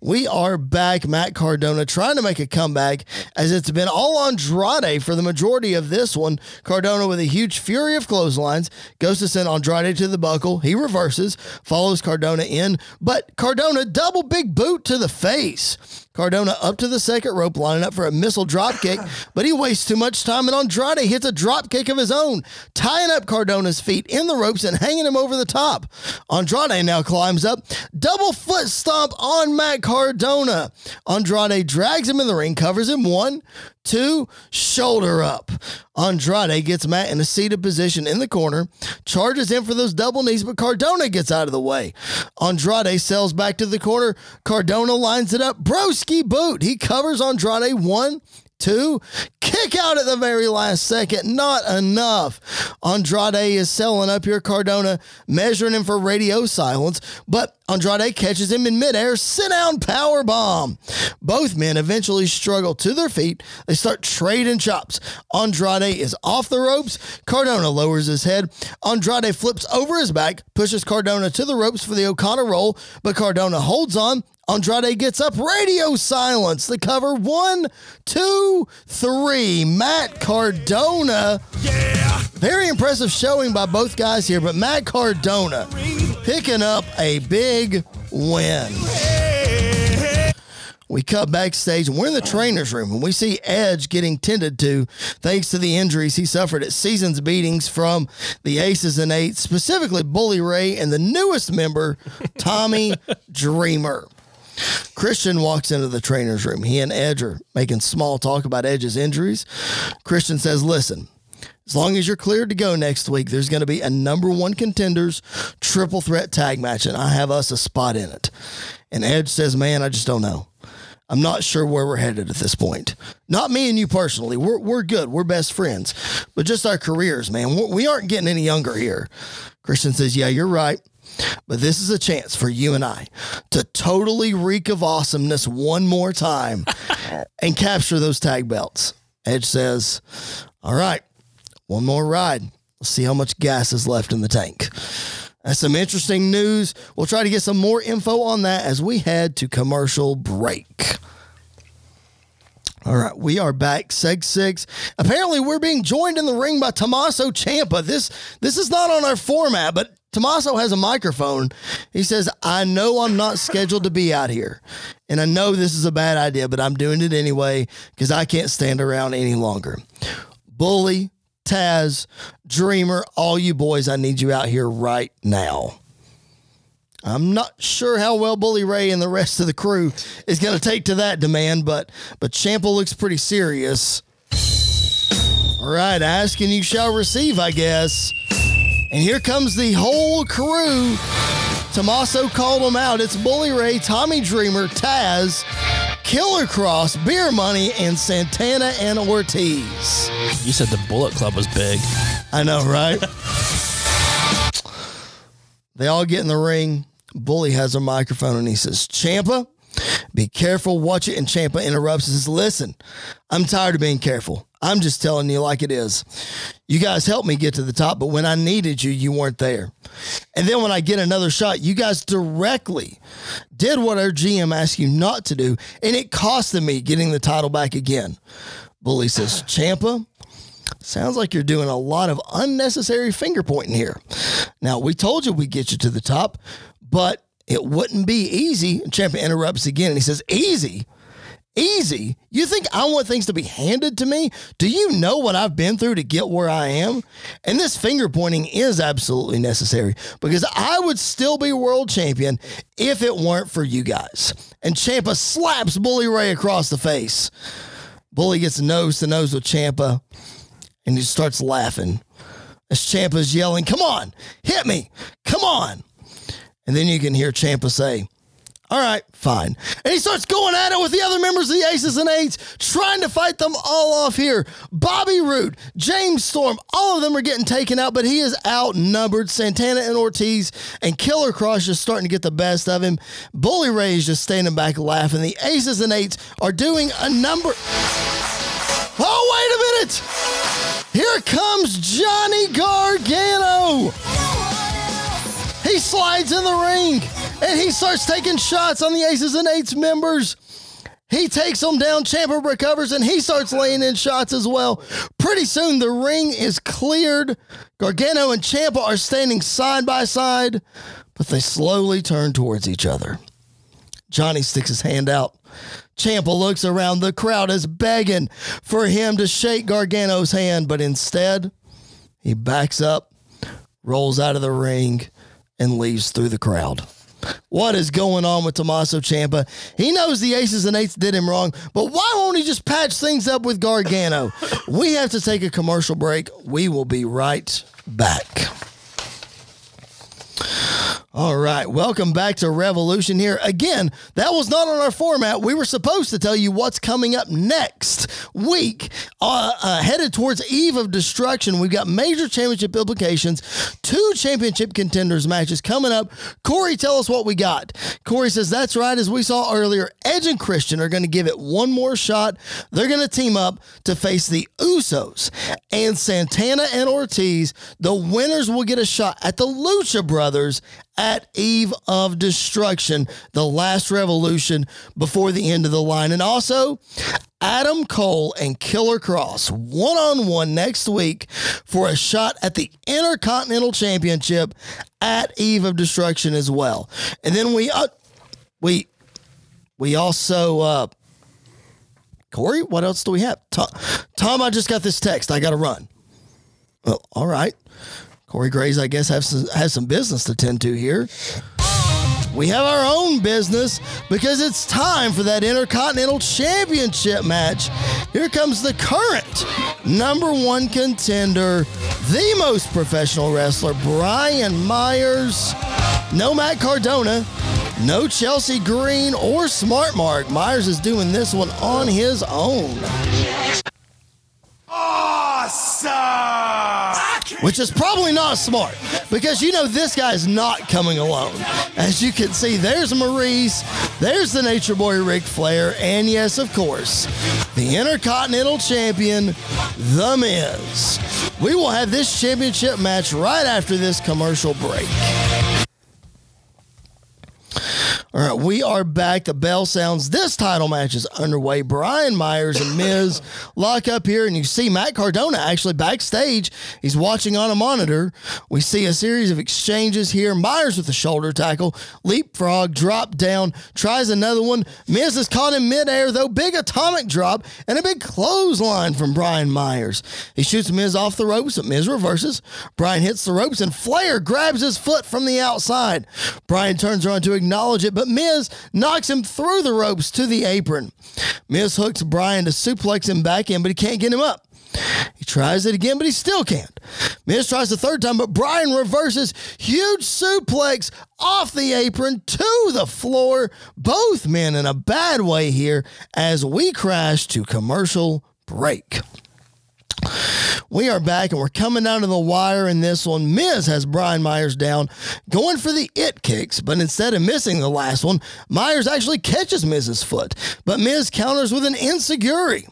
We are back. Matt Cardona trying to make a comeback, as it's been all Andrade for the majority of this one. Cardona with a huge fury of clotheslines goes to send Andrade to the buckle. He reverses, follows Cardona in, but Cardona double big boot to the face. Cardona up to the second rope, lining up for a missile dropkick, but he wastes too much time, and Andrade hits a dropkick of his own, tying up Cardona's feet in the ropes and hanging him over the top. Andrade now climbs up, double foot stomp on Matt Cardona. Andrade drags him in the ring, covers him, one, two, shoulder up. Andrade gets Matt in a seated position in the corner, charges in for those double knees, but Cardona gets out of the way. Andrade sells back to the corner. Cardona lines it up. Broski boot. He covers Andrade. One, two, kick out at the very last second. Not enough. Andrade is selling up here. Cardona measuring him for radio silence, but Andrade catches him in midair, sit-down power bomb. Both men eventually struggle to their feet. They start trading chops. Andrade is off the ropes. Cardona lowers his head. Andrade flips over his back, pushes Cardona to the ropes for the O'Connor roll, but Cardona holds on. Andrade gets up, radio silence. The cover, one, two, three. Matt Cardona. Yeah. Very impressive showing by both guys here, but Matt Cardona picking up a big win. We cut backstage, and we're in the trainer's room, and we see Edge getting tended to thanks to the injuries he suffered at Season's Beatings from the Aces and Eights, specifically Bully Ray and the newest member, Tommy Dreamer. Christian walks into the trainer's room. He and Edge are making small talk about Edge's injuries. Christian says, listen, as long as you're cleared to go next week, there's going to be a number one contenders triple threat tag match, and I have us a spot in it. And Edge says, man, I just don't know. I'm not sure where we're headed at this point. Not me and you personally. We're we're good. We're best friends. But just our careers, man. We're, we aren't getting any younger here. Christian says, yeah, you're right. But this is a chance for you and I to totally reek of awesomeness one more time and capture those tag belts. Edge says, all right, one more ride. Let's see how much gas is left in the tank. That's some interesting news. We'll try to get some more info on that as we head to commercial break. All right, we are back. Seg Six. Apparently, we're being joined in the ring by Tommaso Ciampa. This, this is not on our format, but Tommaso has a microphone. He says, I know I'm not scheduled to be out here, and I know this is a bad idea, but I'm doing it anyway because I can't stand around any longer. Bully, Taz, Dreamer, all you boys, I need you out here right now. I'm not sure how well Bully Ray and the rest of the crew is going to take to that demand, but but Ciampa looks pretty serious. All right, ask and you shall receive, I guess. And here comes the whole crew. Tommaso called them out. It's Bully Ray, Tommy Dreamer, Taz, Killer Cross, Beer Money, and Santana and Ortiz. You said the Bullet Club was big. I know, right? They all get in the ring. Bully has a microphone, and he says, Ciampa, Be careful, watch it, and Ciampa interrupts and says, listen, I'm tired of being careful. I'm just telling you like it is. You guys helped me get to the top, but when I needed you, you weren't there. And then when I get another shot, you guys directly did what our G M asked you not to do, and it cost me getting the title back again. Bully says, Ciampa, sounds like you're doing a lot of unnecessary finger pointing here. Now, we told you we'd get you to the top, but it wouldn't be easy. And Ciampa interrupts again, and he says, easy? Easy? You think I want things to be handed to me? Do you know what I've been through to get where I am? And this finger pointing is absolutely necessary because I would still be world champion if it weren't for you guys. And Ciampa slaps Bully Ray across the face. Bully gets nose to nose with Ciampa, and he starts laughing as Ciampa's yelling, come on, hit me, come on. And then you can hear Ciampa say, all right, fine. And he starts going at it with the other members of the Aces and Eights, trying to fight them all off here. Bobby Roode, James Storm, all of them are getting taken out, but he is outnumbered. Santana and Ortiz and Killer Cross just starting to get the best of him. Bully Ray is just standing back laughing. The Aces and Eights are doing a number. Oh, wait a minute. Here comes Johnny Gargano. He slides in the ring. And he starts taking shots on the Aces and Eights members. He takes them down. Ciampa recovers, and he starts laying in shots as well. Pretty soon, the ring is cleared. Gargano and Ciampa are standing side by side, but they slowly turn towards each other. Johnny sticks his hand out. Ciampa looks around. The crowd is begging for him to shake Gargano's hand, but instead, he backs up, rolls out of the ring, and leaves through the crowd. What is going on with Tommaso Ciampa? He knows the Aces and Eights did him wrong, but why won't he just patch things up with Gargano? We have to take a commercial break. We will be right back. All right, welcome back to Revolution here. Again, that was not on our format. We were supposed to tell you what's coming up next week. Uh, uh, headed towards Eve of Destruction, we've got major championship implications, two championship contenders matches coming up. Corey, tell us what we got. Corey says, that's right. As we saw earlier, Edge and Christian are going to give it one more shot. They're going to team up to face the Usos and Santana and Ortiz. The winners will get a shot at the Lucha Brothers at Eve of Destruction, the last Revolution before the end of the line. And also, Adam Cole and Killer Cross one-on-one next week for a shot at the Intercontinental Championship at Eve of Destruction as well. And then we uh, we we also... Uh, Corey, what else do we have? Tom, Tom, I just got this text. I got to run. Well, all right. Corey Graves, I guess, have some, has some business to tend to here. We have our own business because it's time for that Intercontinental Championship match. Here comes the current number one contender, the most professional wrestler, Brian Myers. No Matt Cardona, no Chelsea Green or Smart Mark. Myers is doing this one on his own. Awesome! Which is probably not smart because you know this guy's not coming alone. As you can see, there's Maryse, there's the Nature Boy Ric Flair, and yes, of course, the Intercontinental Champion, The Miz. We will have this championship match right after this commercial break. All right, we are back. The bell sounds. This title match is underway. Brian Myers and Miz lock up here, and you see Matt Cardona actually backstage. He's watching on a monitor. We see a series of exchanges here. Myers with a shoulder tackle, leapfrog, drop down, tries another one. Miz is caught in midair, though. Big atomic drop and a big clothesline from Brian Myers. He shoots Miz off the ropes, but Miz reverses. Brian hits the ropes, and Flair grabs his foot from the outside. Brian turns around to acknowledge it, but Miz knocks him through the ropes to the apron. Miz hooks Brian to suplex him back in, but he can't get him up. He tries it again, but he still can't. Miz tries the third time, but Brian reverses. Huge suplex off the apron to the floor. Both men in a bad way here as we crash to commercial break. We are back, and we're coming down to the wire in this one. Miz has Brian Myers down, going for the it kicks, but instead of missing the last one, Myers actually catches Miz's foot, but Miz counters with an enziguri.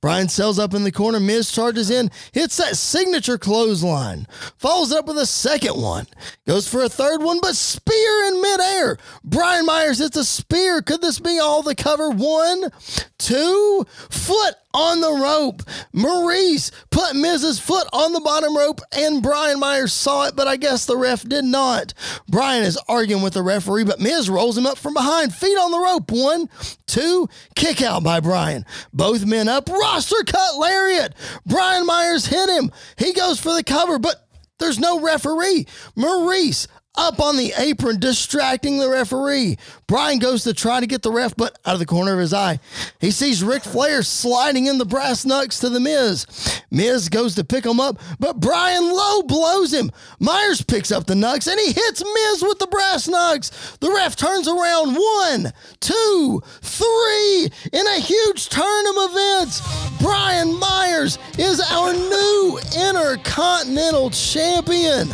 Brian sells up in the corner. Miz charges in, hits that signature clothesline, follows up with a second one, goes for a third one, but spear in midair. Brian Myers hits a spear. Could this be all the cover? One, two, foot on the rope. Maryse put Miz's foot on the bottom rope, and Brian Myers saw it, but I guess the ref did not. Brian is arguing with the referee, but Miz rolls him up from behind. Feet on the rope. One, two, kick out by Brian. Both men up. Roster cut lariat. Brian Myers hit him. He goes for the cover, but there's no referee. Maryse up on the apron, distracting the referee. Brian goes to try to get the ref, but out of the corner of his eye, he sees Ric Flair sliding in the brass knucks to the Miz. Miz goes to pick him up, but Brian low blows him. Myers picks up the knucks, and he hits Miz with the brass knucks. The ref turns around. One, two, three. In a huge turn of events, Brian Myers is our new Intercontinental Champion.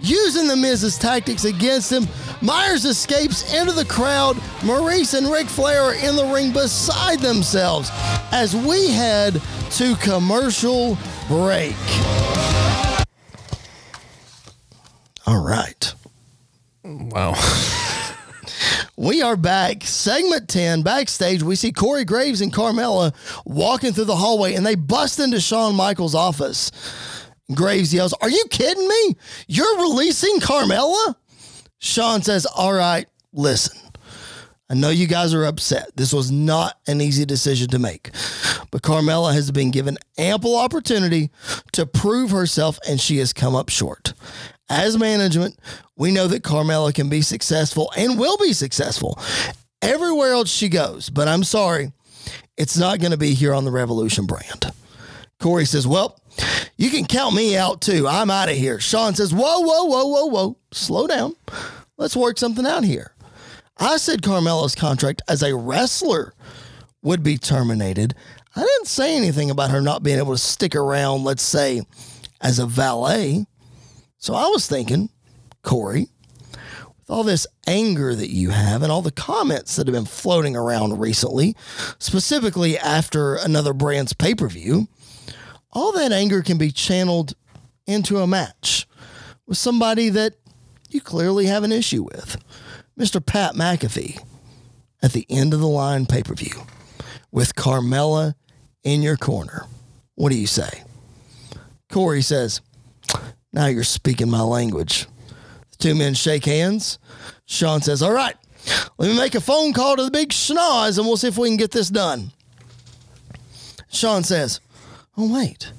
Using the Miz's tactics against him, Myers escapes into the crowd. Maryse and Ric Flair are in the ring beside themselves as we head to commercial break. All right. Wow. We are back. Segment ten, backstage, we see Corey Graves and Carmella walking through the hallway, and they bust into Shawn Michaels' office. Graves yells, "Are you kidding me? You're releasing Carmella?" Shawn says, "All right, listen. I know you guys are upset. This was not an easy decision to make, but Carmella has been given ample opportunity to prove herself, and she has come up short. As management, we know that Carmella can be successful and will be successful everywhere else she goes, but I'm sorry, it's not going to be here on the Revolution brand." Corey says, "Well, you can count me out too. I'm out of here." Shawn says, whoa, whoa, whoa, whoa, whoa. Slow down. Let's work something out here. I said Carmella's contract as a wrestler would be terminated. I didn't say anything about her not being able to stick around, let's say, as a valet. So I was thinking, Corey, with all this anger that you have and all the comments that have been floating around recently, specifically after another brand's pay-per-view, all that anger can be channeled into a match with somebody that you clearly have an issue with. Mister Pat McAfee at the end of the line pay-per-view with Carmella in your corner. What do you say? Corey says, "Now you're speaking my language." The two men shake hands. Shawn says, "All right, let me make a phone call to the big schnoz and we'll see if we can get this done." Shawn says, "Oh, wait.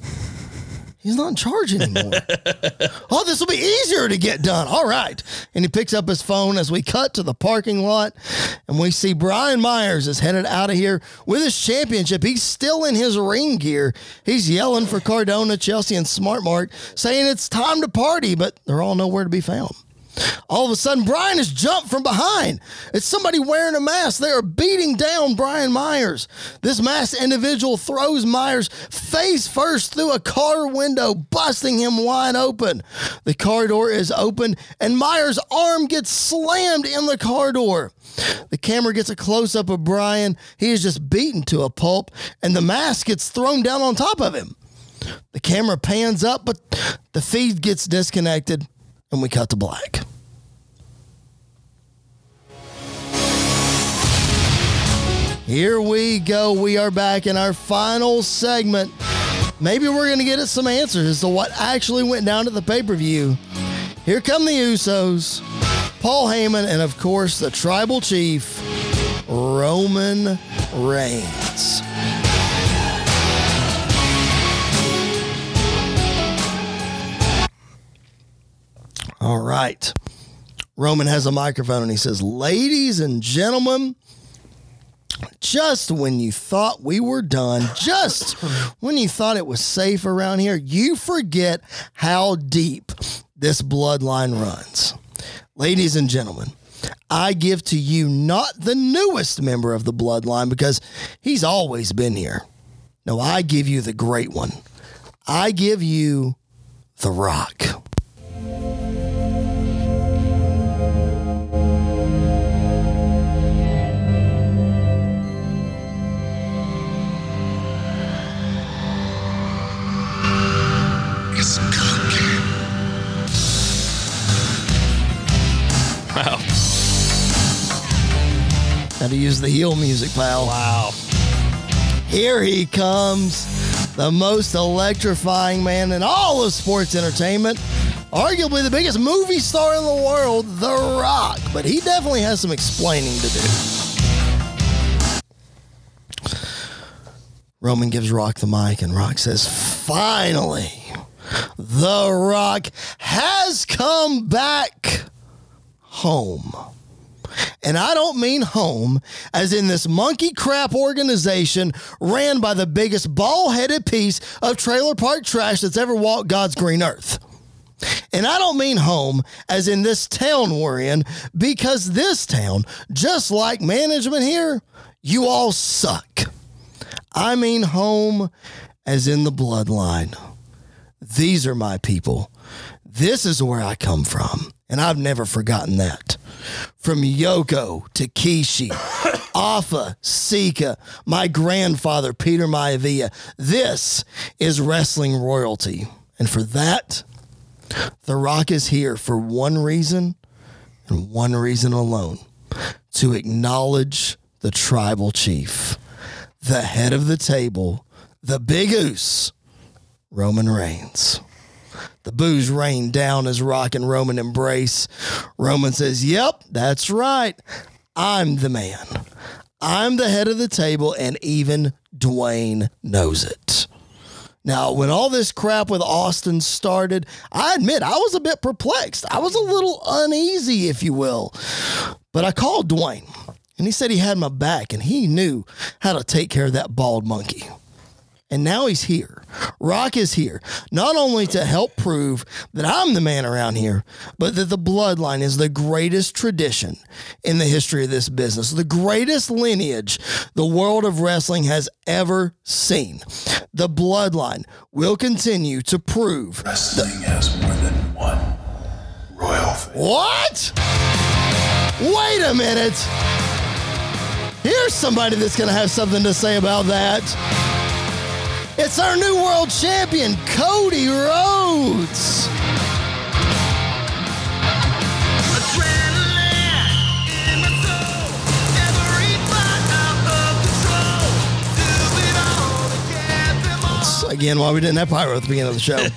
He's not in charge anymore. Oh, this will be easier to get done. All right." And he picks up his phone as we cut to the parking lot, and we see Brian Myers is headed out of here with his championship. He's still in his ring gear. He's yelling for Cardona, Chelsea, and Smart Mark, saying it's time to party, but they're all nowhere to be found. All of a sudden, Brian is jumped from behind. It's somebody wearing a mask. They are beating down Brian Myers. This masked individual throws Myers face first through a car window, busting him wide open. The car door is open, and Myers' arm gets slammed in the car door. The camera gets a close-up of Brian. He is just beaten to a pulp, and the mask gets thrown down on top of him. The camera pans up, but the feed gets disconnected, and we cut to black. Here we go. We are back in our final segment. Maybe we're going to get some answers as to what actually went down at the pay-per-view. Here come the Usos, Paul Heyman, and of course, the Tribal Chief, Roman Reigns. All right. Roman has a microphone and he says, "Ladies and gentlemen, just when you thought we were done, just when you thought it was safe around here, you forget how deep this bloodline runs. Ladies and gentlemen, I give to you not the newest member of the bloodline because he's always been here. No, I give you the great one. I give you The Rock. Wow. Had to use the heel music, pal. Wow. Here he comes, the most electrifying man in all of sports entertainment, arguably the biggest movie star in the world, The Rock. But he definitely has some explaining to do. Roman gives Rock the mic, and Rock says, "Finally, The Rock has come back home." And I don't mean home as in this monkey crap organization ran by the biggest ball-headed piece of trailer park trash that's ever walked God's green earth. And I don't mean home as in this town we're in, because this town, just like management here, you all suck. I mean home as in the bloodline. These are my people. This is where I come from. And I've never forgotten that. From Yoko to Kishi, Afa, Sika, my grandfather, Peter Maivia. This is wrestling royalty. And for that, The Rock is here for one reason and one reason alone. To acknowledge the tribal chief, the head of the table, the big oos, Roman Reigns. The booze rained down as Rock and Roman embrace. Roman says, "Yep, that's right. I'm the man. I'm the head of the table, and even Dwayne knows it." Now, when all this crap with Austin started, I admit I was a bit perplexed. I was a little uneasy, if you will. But I called Dwayne, and he said he had my back, and he knew how to take care of that bald monkey. And now he's here. Rock is here, not only to help prove that I'm the man around here, but that the bloodline is the greatest tradition in the history of this business, the greatest lineage the world of wrestling has ever seen. The bloodline will continue to prove wrestling has more than one royal family. What? Wait a minute. Here's somebody that's going to have something to say about that. It's our new world champion, Cody Rhodes. Adrenaline in my soul, every part of control. Do it all to get them all. That's, again, why we didn't have pyro at the beginning of the show.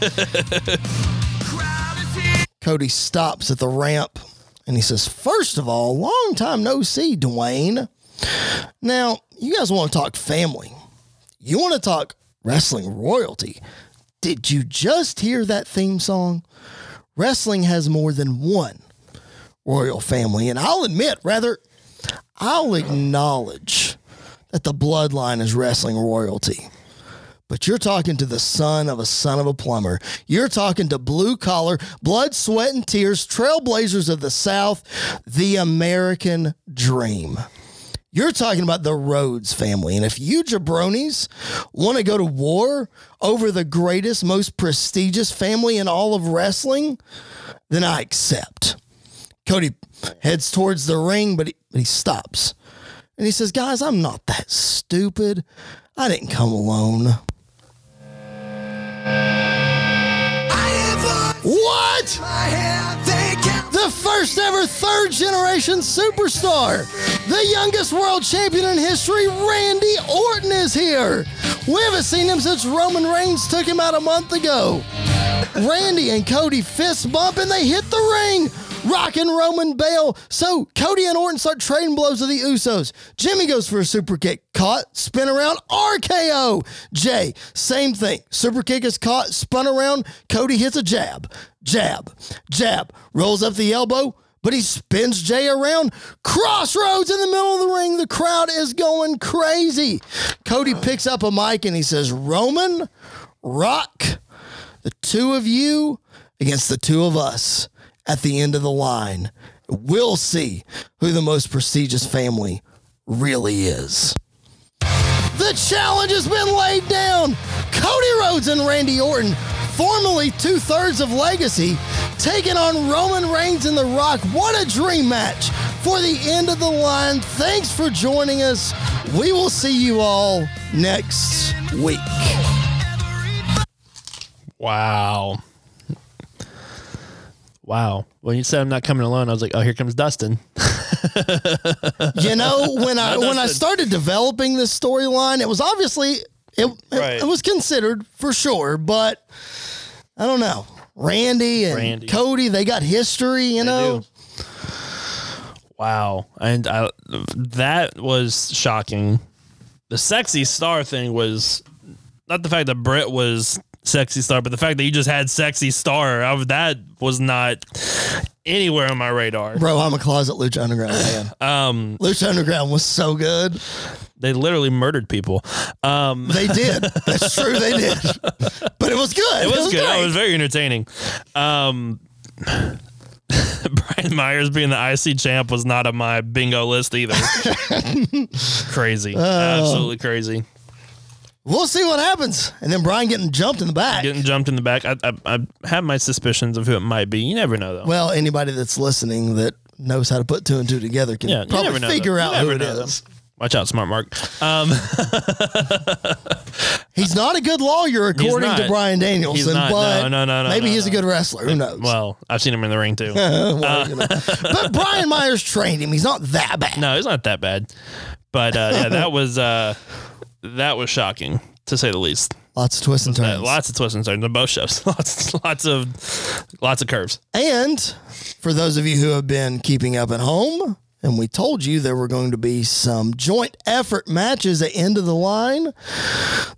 Cody stops at the ramp, and he says, "First of all, long time no see, Dwayne. Now, you guys want to talk family. You want to talk wrestling royalty. Did you just hear that theme song? Wrestling has more than one royal family." And I'll admit, rather, I'll acknowledge that the bloodline is wrestling royalty. But you're talking to the son of a son of a plumber. You're talking to blue-collar, blood, sweat, and tears, trailblazers of the South, the American dream. You're talking about the Rhodes family. And if you jabronis want to go to war over the greatest, most prestigious family in all of wrestling, then I accept. Cody heads towards the ring, but he, but he stops. And he says, "Guys, I'm not that stupid. I didn't come alone." What? The first ever third generation superstar, the youngest world champion in history, Randy Orton, is here. We haven't seen him since Roman Reigns took him out a month ago. Randy and Cody fist bump, and they hit the ring. Rock and Roman bail. So Cody and Orton start trading blows with the Usos. Jimmy goes for a super kick. Caught, spin around, R K O. Jay, same thing. Super kick is caught, spun around. Cody hits a jab. Jab. Jab. Rolls up the elbow, but he spins Jay around. Crossroads in the middle of the ring. The crowd is going crazy. Cody picks up a mic and he says, "Roman, Rock, the two of you against the two of us. At the end of the line, we'll see who the most prestigious family really is." The challenge has been laid down. Cody Rhodes and Randy Orton, formerly two-thirds of Legacy, taking on Roman Reigns and The Rock. What a dream match for the end of the line. Thanks for joining us. We will see you all next week. Wow. Wow. When you said I'm not coming alone, I was like, oh, here comes Dustin. You know, when I when I started developing this storyline, it was obviously, it, right. it, it was considered for sure, but I don't know. Randy and Randy. Cody, they got history, you they know? Do. Wow. And I, that was shocking. The Sexy Star thing was not the fact that Brett was Sexy Star, but the fact that you just had Sexy Star, I, that was not anywhere on my radar. Bro, I'm a closet Lucha Underground fan. um, Lucha Underground was so good. They literally murdered people. Um, they did. That's true. They did. But it was good. It was, it was good. Great. It was very entertaining. Um, Brian Myers being the I C champ was not on my bingo list either. Crazy. Uh, Absolutely crazy. We'll see what happens. And then Brian getting jumped in the back. Getting jumped in the back. I, I, I have my suspicions of who it might be. You never know, though. Well, anybody that's listening that knows how to put two and two together can yeah, probably figure out who it is. Them. Watch out, Smart Mark. Um, he's not a good lawyer, according to Brian Danielson, not, but no, no, no, maybe no, he's no. a good wrestler. Who knows? Well, I've seen him in the ring, too. well, uh, you know. But Brian Myers trained him. He's not that bad. No, he's not that bad. But, uh, yeah, that was... Uh, That was shocking, to say the least. Lots of twists and turns. Lots of twists and turns on both shows. Lots, lots of, lots of curves. And for those of you who have been keeping up at home, and we told you there were going to be some joint effort matches at end of the line.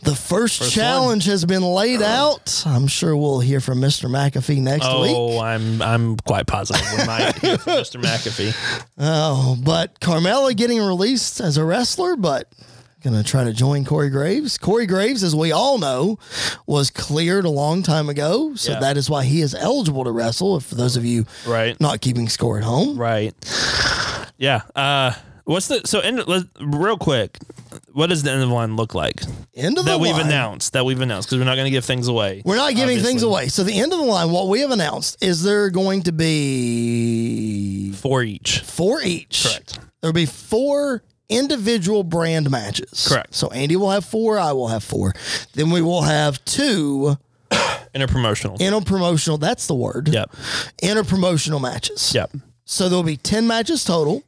The first, first challenge one. has been laid uh, out. I'm sure we'll hear from Mister McAfee next oh, week. Oh, I'm I'm quite positive we might hear from Mister McAfee. Oh, but Carmella getting released as a wrestler, but. Going to try to join Corey Graves. Corey Graves, as we all know, was cleared a long time ago. So yeah. that is why he is eligible to wrestle. For those of you right. not keeping score at home. Right. Yeah. Uh, what's the, so end, let, real quick, what does the end of the line look like? End of the that line. That we've announced, that we've announced, because we're not going to give things away. We're not giving obviously. things away. So the end of the line, what we have announced is there going to be four each. Four each. Correct. There'll be four individual brand matches. Correct. So Andy will have four, I will have four. Then we will have two interpromotional. Interpromotional, that's the word. Yep. Interpromotional matches. Yep. So there'll be ten matches total.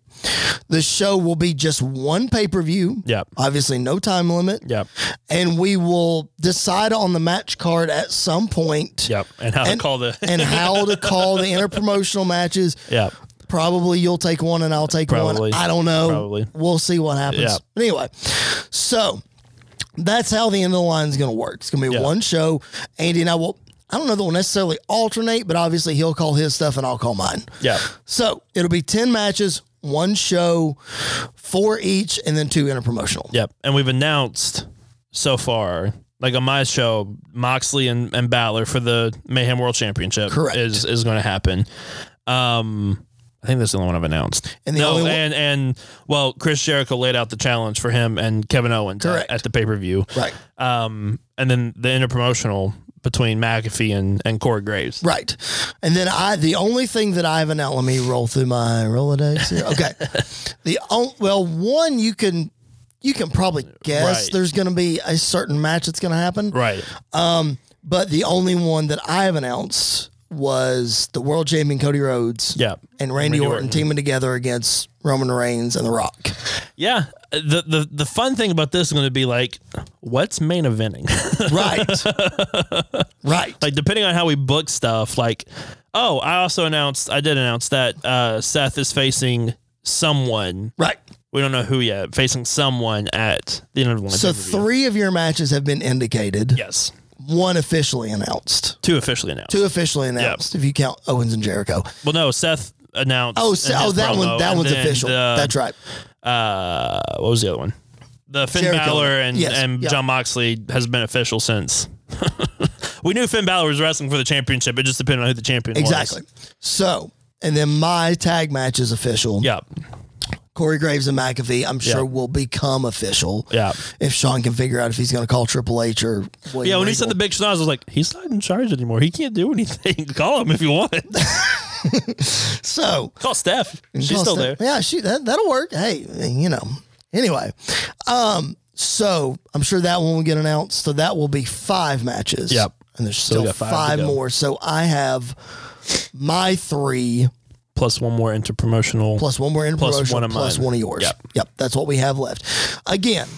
The show will be just one pay-per-view. Yep. Obviously no time limit. Yep. And we will decide on the match card at some point. Yep. And how and, to call the and how to call the interpromotional matches. Yep. Probably you'll take one and I'll take Probably. one. I don't know. Probably. We'll see what happens. Yeah. But anyway, so that's how the end of the line is going to work. It's going to be yeah. one show. Andy and I will, I don't know that we'll necessarily alternate, but obviously he'll call his stuff and I'll call mine. Yeah. So it'll be ten matches, one show, four each, and then two interpromotional. Yep. And we've announced so far, like on my show, Moxley and, and Balor for the Mayhem World Championship Correct. is, is going to happen. Um, I think that's the only one I've announced. And the no, only one- and, and well, Chris Jericho laid out the challenge for him and Kevin Owens Correct. at, at the pay-per-view. Right. Um, and then the interpromotional between McAfee and, and Corey Graves. Right. And then I, the only thing that I've announced, let me roll through my Rolodex here. Okay. the on, Well, one, you can, you can probably guess right. there's going to be a certain match that's going to happen. Right. Um, but the only one that I've announced was the world champion Cody Rhodes yeah. and Randy, Randy Orton, Orton teaming together against Roman Reigns and The Rock. Yeah. The the, the fun thing about this is going to be like, what's main eventing? Right. Right. Like, depending on how we book stuff, like, oh, I also announced, I did announce that uh, Seth is facing someone. Right. We don't know who yet, facing someone at the end of the So interview. Three of your matches have been indicated. Yes. One officially announced. Two officially announced. Two officially announced. Yep. If you count Owens and Jericho. Well, no, Seth announced. Oh, Seth, oh that promo, one. That one's official. The, That's right. Uh, what was the other one? The Finn Jericho. Balor and, yes. and yep. John Moxley has been official since. We knew Finn Balor was wrestling for the championship. It just depended on who the champion exactly. was. Exactly. So, and then my tag match is official. Yep. Corey Graves and McAfee, I'm sure, yeah. will become official. Yeah. If Sean can figure out if he's going to call Triple H or William yeah, when Regal. He said the big schnoz, I was like, he's not in charge anymore. He can't do anything. Call him if you want. So call Steph. She's call still Steph. There. Yeah, she that, that'll work. Hey, you know. Anyway, um, so I'm sure that one will get announced. So that will be five matches. Yep. And there's still, still five, five more. So I have my three. Plus one more interpromotional. Plus one more interpromotional. Plus one of mine. Plus one of yours. Yep. Yep. That's what we have left. Again,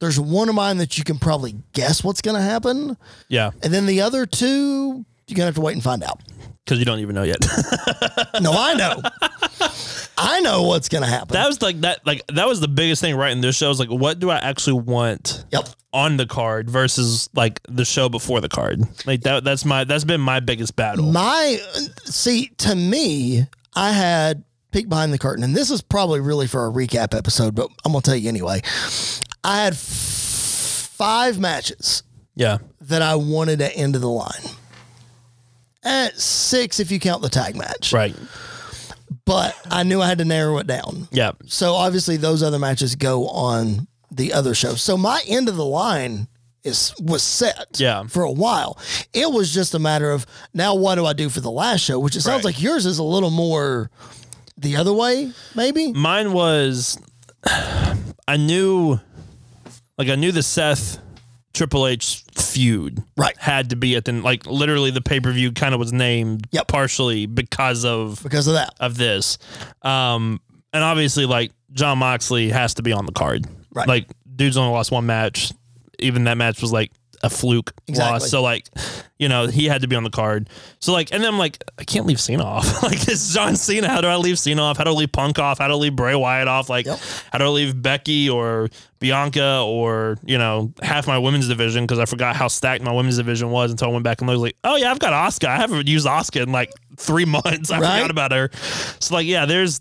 there's one of mine that you can probably guess what's going to happen. Yeah. And then the other two, you're going to have to wait and find out. Because you don't even know yet. No, I know. I know what's going to happen. That was like that. Like that was the biggest thing right in this show. I was like, what do I actually want yep. on the card versus like the show before the card? Like that. That's my. That's been my biggest battle. My see to me. I had peek behind the curtain, and this is probably really for a recap episode, but I'm going to tell you anyway. I had f- five matches yeah. that I wanted at end of the line. At six, if you count the tag match. Right. But I knew I had to narrow it down. Yeah. So obviously those other matches go on the other show. So my end of the line is was set yeah. for a while. It was just a matter of, now what do I do for the last show? Which it sounds right. like yours is a little more the other way, maybe? Mine was, I knew, like I knew the Seth Triple H feud right. had to be at the, like literally the pay-per-view kind of was named yep. partially because of. Because of that. Of this. Um, and obviously like John Moxley has to be on the card. Right. Like dude's only lost one match. Even that match was like a fluke exactly. loss. So like, you know, he had to be on the card. So like, and then I'm like, I can't leave Cena off. Like it's John Cena. How do I leave Cena off? How do I leave Punk off? How do I leave Bray Wyatt off? Like yep. how do I leave Becky or Bianca or, you know, half my women's division? Cause I forgot how stacked my women's division was until I went back and looked like, oh yeah, I've got Asuka. I haven't used Asuka in like three months. I right? forgot about her. So like, yeah, there's,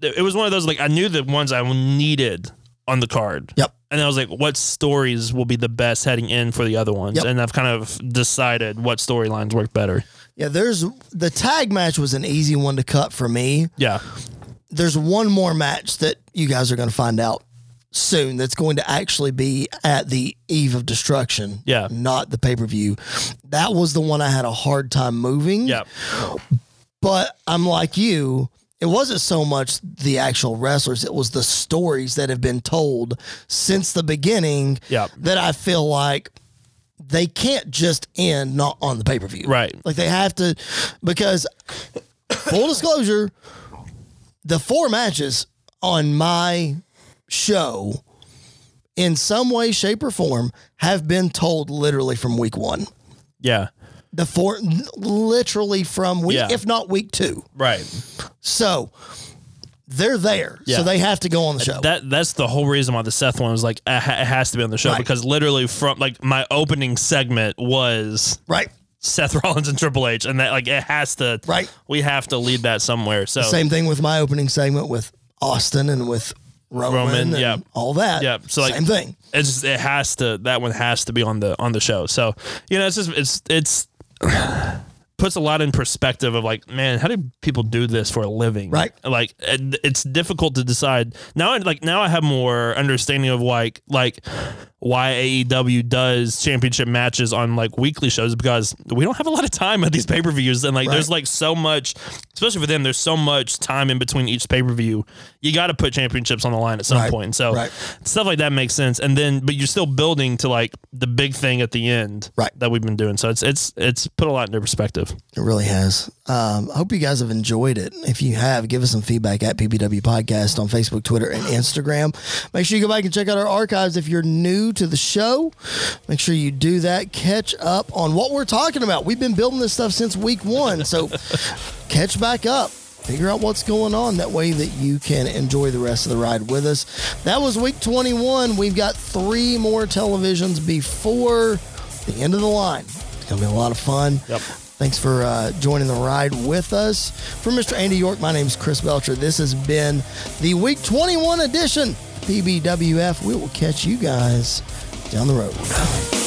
it was one of those, like I knew the ones I needed on the card. Yep. And I was like, what stories will be the best heading in for the other ones? Yep. And I've kind of decided what storylines work better. Yeah, there's the tag match was an easy one to cut for me. Yeah. There's one more match that you guys are going to find out soon that's going to actually be at the Eve of Destruction. Yeah. Not the pay-per-view. That was the one I had a hard time moving. Yeah. But I'm like you. It wasn't so much the actual wrestlers. It was the stories that have been told since the beginning yep. that I feel like they can't just end not on the pay-per-view. Right. Like they have to, because full disclosure, the four matches on my show in some way, shape or form have been told literally from week one. Yeah. The four, literally from week, yeah. if not week two. Right. So they're there. Yeah. So they have to go on the show. That That's the whole reason why the Seth one was like, it has to be on the show right. because literally from like my opening segment was right. Seth Rollins and Triple H. And that like, it has to, right. we have to lead that somewhere. So same thing with my opening segment with Austin and with Roman, Roman and yeah. all that. Yeah. So like, same thing. It's just, it has to, that one has to be on the, on the show. So, you know, it's just, it's, it's, puts a lot in perspective of like, man, how do people do this for a living? Right. Like it, it's difficult to decide now. Like now I have more understanding of like, like why A E W does championship matches on like weekly shows, because we don't have a lot of time at these pay-per-views. And like, right. there's like so much, especially for them, there's so much time in between each pay-per-view. You got to put championships on the line at some right. point. So right. stuff like that makes sense. And then, but you're still building to like the big thing at the end right. that we've been doing. So it's, it's, it's put a lot into perspective. It really has. Um, I hope you guys have enjoyed it. If you have, give us some feedback at P B W Podcast on Facebook, Twitter, and Instagram. Make sure you go back and check out our archives. If you're new to the show, make sure you do that. Catch up on what we're talking about. We've been building this stuff since week one. So catch back up. Figure out what's going on. That way that you can enjoy the rest of the ride with us. That was week twenty-one. We've got three more televisions before the end of the line. It's going to be a lot of fun. Yep. Thanks for uh, joining the ride with us. For Mister Andy York, my name's Chris Belcher. This has been the Week twenty-one edition P B W F. We will catch you guys down the road.